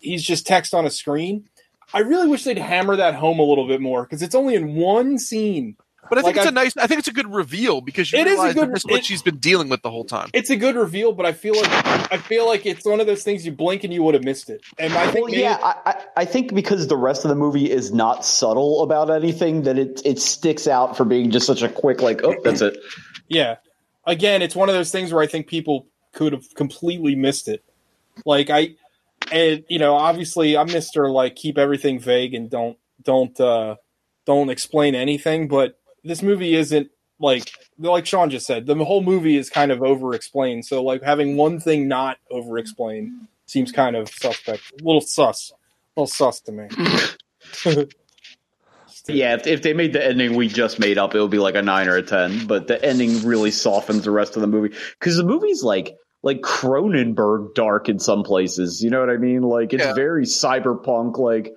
text on a screen. I really wish they'd hammer that home a little bit more because it's only in one scene. But I think it's a good reveal because you realize that's what she's been dealing with the whole time. It's a good reveal, but I feel like it's one of those things you blink and you would have missed it. And I think I think because the rest of the movie is not subtle about anything that it sticks out for being just such a quick like, oh, that's it. Yeah. Again, it's one of those things where I think people could have completely missed it. Like obviously I'm Mr. like keep everything vague and don't explain anything, but this movie isn't like Sean just said, the whole movie is kind of over-explained. So like having one thing not over-explained seems kind of suspect, a little sus to me. Yeah. If they made the ending we just made up, it would be like a 9 or a 10, but the ending really softens the rest of the movie. Cause the movie's like Cronenberg dark in some places. You know what I mean? Like it's very cyberpunk, like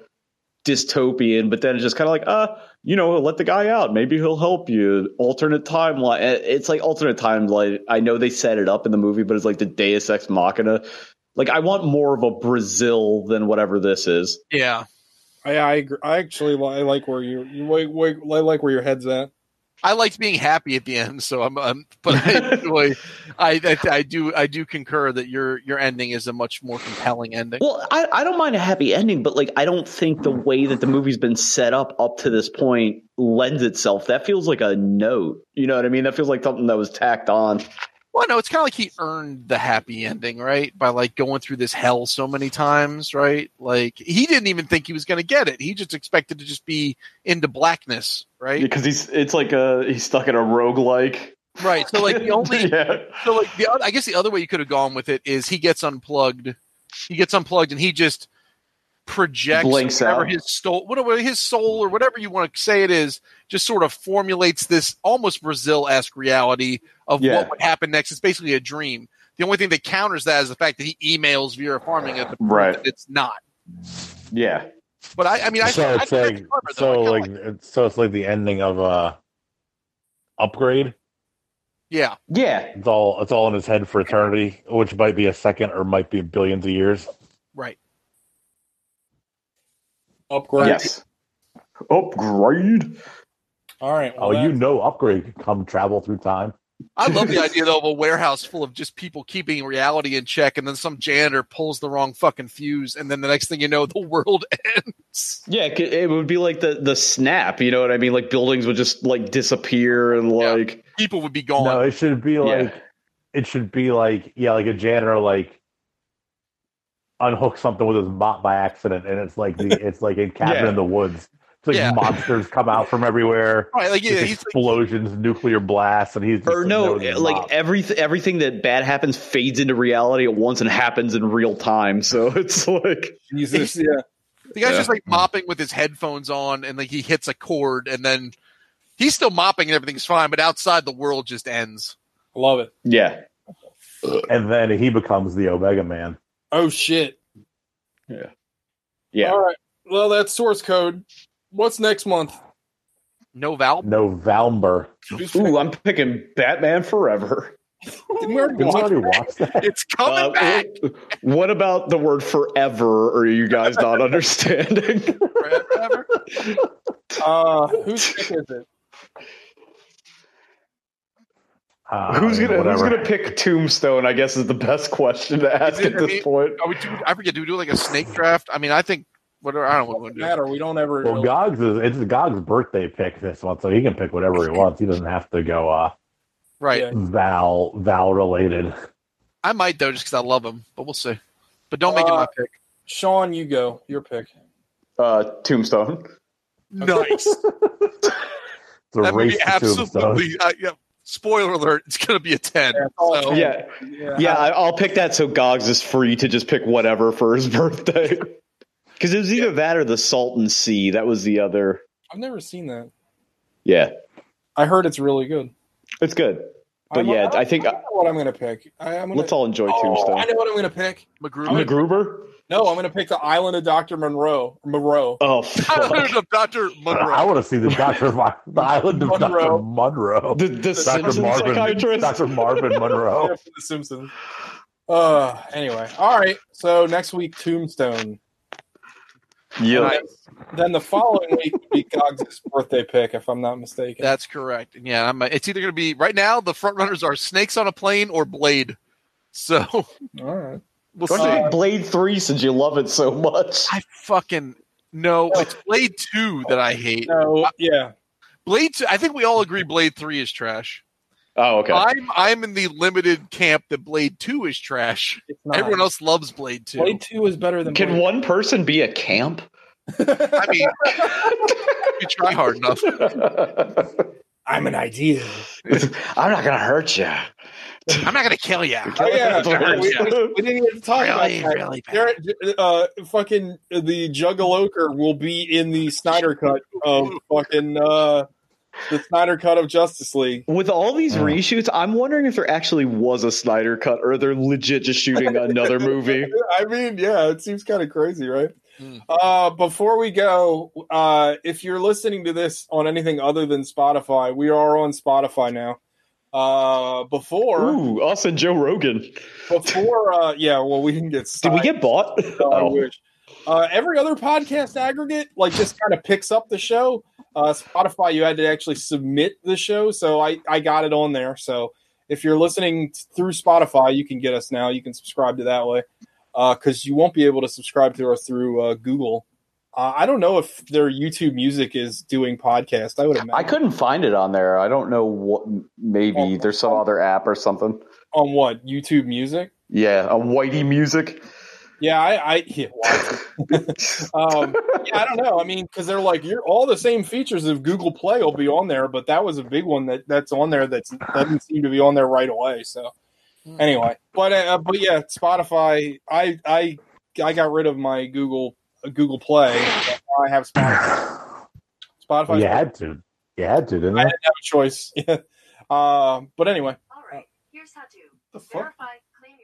dystopian, but then it's just kind of like, let the guy out. Maybe he'll help you. Alternate timeline. It's like alternate timeline. I know they set it up in the movie, but it's like the Deus Ex Machina. Like I want more of a Brazil than whatever this is. Yeah, I agree. I like where your head's at. I liked being happy at the end, so I do concur that your ending is a much more compelling ending. Well, I don't mind a happy ending, but like I don't think the way that the movie's been set up to this point lends itself. That feels like a note. You know what I mean? That feels like something that was tacked on. Well, no, it's kind of like he earned the happy ending, right? By like going through this hell so many times, right? Like he didn't even think he was going to get it. He just expected to just be into blackness, right? Because he's stuck in a roguelike. Right. So like the only I guess the other way you could have gone with it is he gets unplugged and he just projects whatever his soul or whatever you want to say it is, just sort of formulates this almost Brazil-esque reality of what would happen next. It's basically a dream. The only thing that counters that is the fact that he emails Vera Farmiga at the point that it's not. Yeah, but I mean, it's like the ending of Upgrade. Yeah, yeah. It's all in his head for eternity, which might be a second or might be billions of years. Right. Upgrade. Yes. Upgrade. All right. Well, Upgrade could come travel through time. I love the idea though of a warehouse full of just people keeping reality in check, and then some janitor pulls the wrong fucking fuse, and then the next thing you know, the world ends. Yeah, it would be like the snap. You know what I mean? Like buildings would just like disappear, and like people would be gone. No, it should be like like a janitor unhook something with his mop by accident, and it's like it's like a cabin in the woods. It's like monsters come out from everywhere. Right, like explosions, he's like, nuclear blasts, and he's just everything that bad happens fades into reality at once and happens in real time. So it's like Jesus, the guy's just like mopping with his headphones on, and like he hits a chord, and then he's still mopping, and everything's fine. But outside, the world just ends. I love it. Yeah, and then he becomes the Omega Man. Oh shit! Yeah, yeah. All right. Well, that's source code. What's next month? November. Ooh, I'm picking Batman Forever. Didn't we already watch that? It's coming back. What about the word forever? Are you guys not understanding? Forever? Whose pick is it? Who's gonna pick Tombstone? I guess is the best question to ask at this point. I forget. Do we do like a snake draft? I mean, I think. Whatever, I don't know what matter. We don't ever. Well, it's Gog's birthday pick this month, so he can pick whatever he wants. He doesn't have to go. Val related. I might though, just because I love him, but we'll see. But don't make it my pick. Sean, you go. Your pick. Tombstone. Nice. It's a race to Tombstone. Spoiler alert, it's going to be a 10. Yeah, I'll pick that so Gog's is free to just pick whatever for his birthday. Because it was either that or the Salton Sea. That was the other. I've never seen that. Yeah. I heard it's really good. It's good. But I know what I'm going to pick. Let's all enjoy Tombstone. I know what I'm going to pick. MacGruber? No, I'm going to pick the Island of Dr. Monroe. Oh, fuck. Island of Dr. Monroe. I want to see the Island of Monroe. Dr. Monroe. The Dr. Marvin, psychiatrist. Dr. Marvin Monroe. Yeah, from The Simpsons. Anyway. All right. So next week, Tombstone. Yeah. Right. Then the following week would be Gog's birthday pick, if I'm not mistaken. That's correct. Yeah, it's either going to be right now. The front runners are Snakes on a Plane or Blade. So, all right, we'll see. Blade 3, since you love it so much. It's Blade 2 that I hate. Blade 2. I think we all agree Blade 3 is trash. Oh, okay. I'm in the limited camp that Blade 2 is trash. Everyone else loves Blade 2. Blade 2 is better than. Can one person be a camp? I mean, you try hard enough. I'm an idea. I'm not gonna hurt you. I'm not gonna kill you. We didn't even talk about that. Really fucking the Juggalo Ochre will be in the Snyder Cut of fucking. The Snyder Cut of Justice League. With all these reshoots, I'm wondering if there actually was a Snyder Cut or they're legit just shooting another movie. I mean, yeah, it seems kind of crazy, right? Mm. Before we go, if you're listening to this on anything other than Spotify, we are on Spotify now. Us and Joe Rogan. We didn't get signed. Did we get bought? I wish. Every other podcast aggregate, just kind of picks up the show. Spotify, you had to actually submit the show, so I got it on there. So if you're listening through Spotify, you can get us now. You can subscribe to that way because you won't be able to subscribe to us through Google. I don't know if their YouTube Music is doing podcasts. I would imagine. I couldn't find it on there. I don't know what. Maybe there's some other app or something. On what? YouTube Music? Yeah, on Whitey Music. Yeah, I don't know. I mean, because they're like, you're all the same features of Google Play will be on there, but that was a big one that's on there that doesn't seem to be on there right away. So anyway, but yeah, Spotify. I got rid of my Google Play. I have Spotify. Well, you had to. Didn't I? I didn't have a choice. But anyway. All right. Here's how to verify.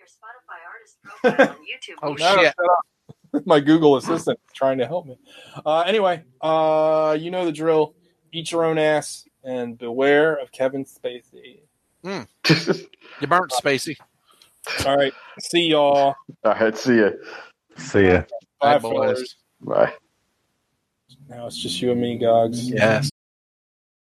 Spotify artist profile on YouTube. Shit. My Google assistant is trying to help me. Anyway, you know the drill. Eat your own ass and beware of Kevin Spacey. Mm. You burnt Spacey. All right. See y'all. All right. See ya. Bye, boys. Bye. Now it's just you and me, Gogs. Yes.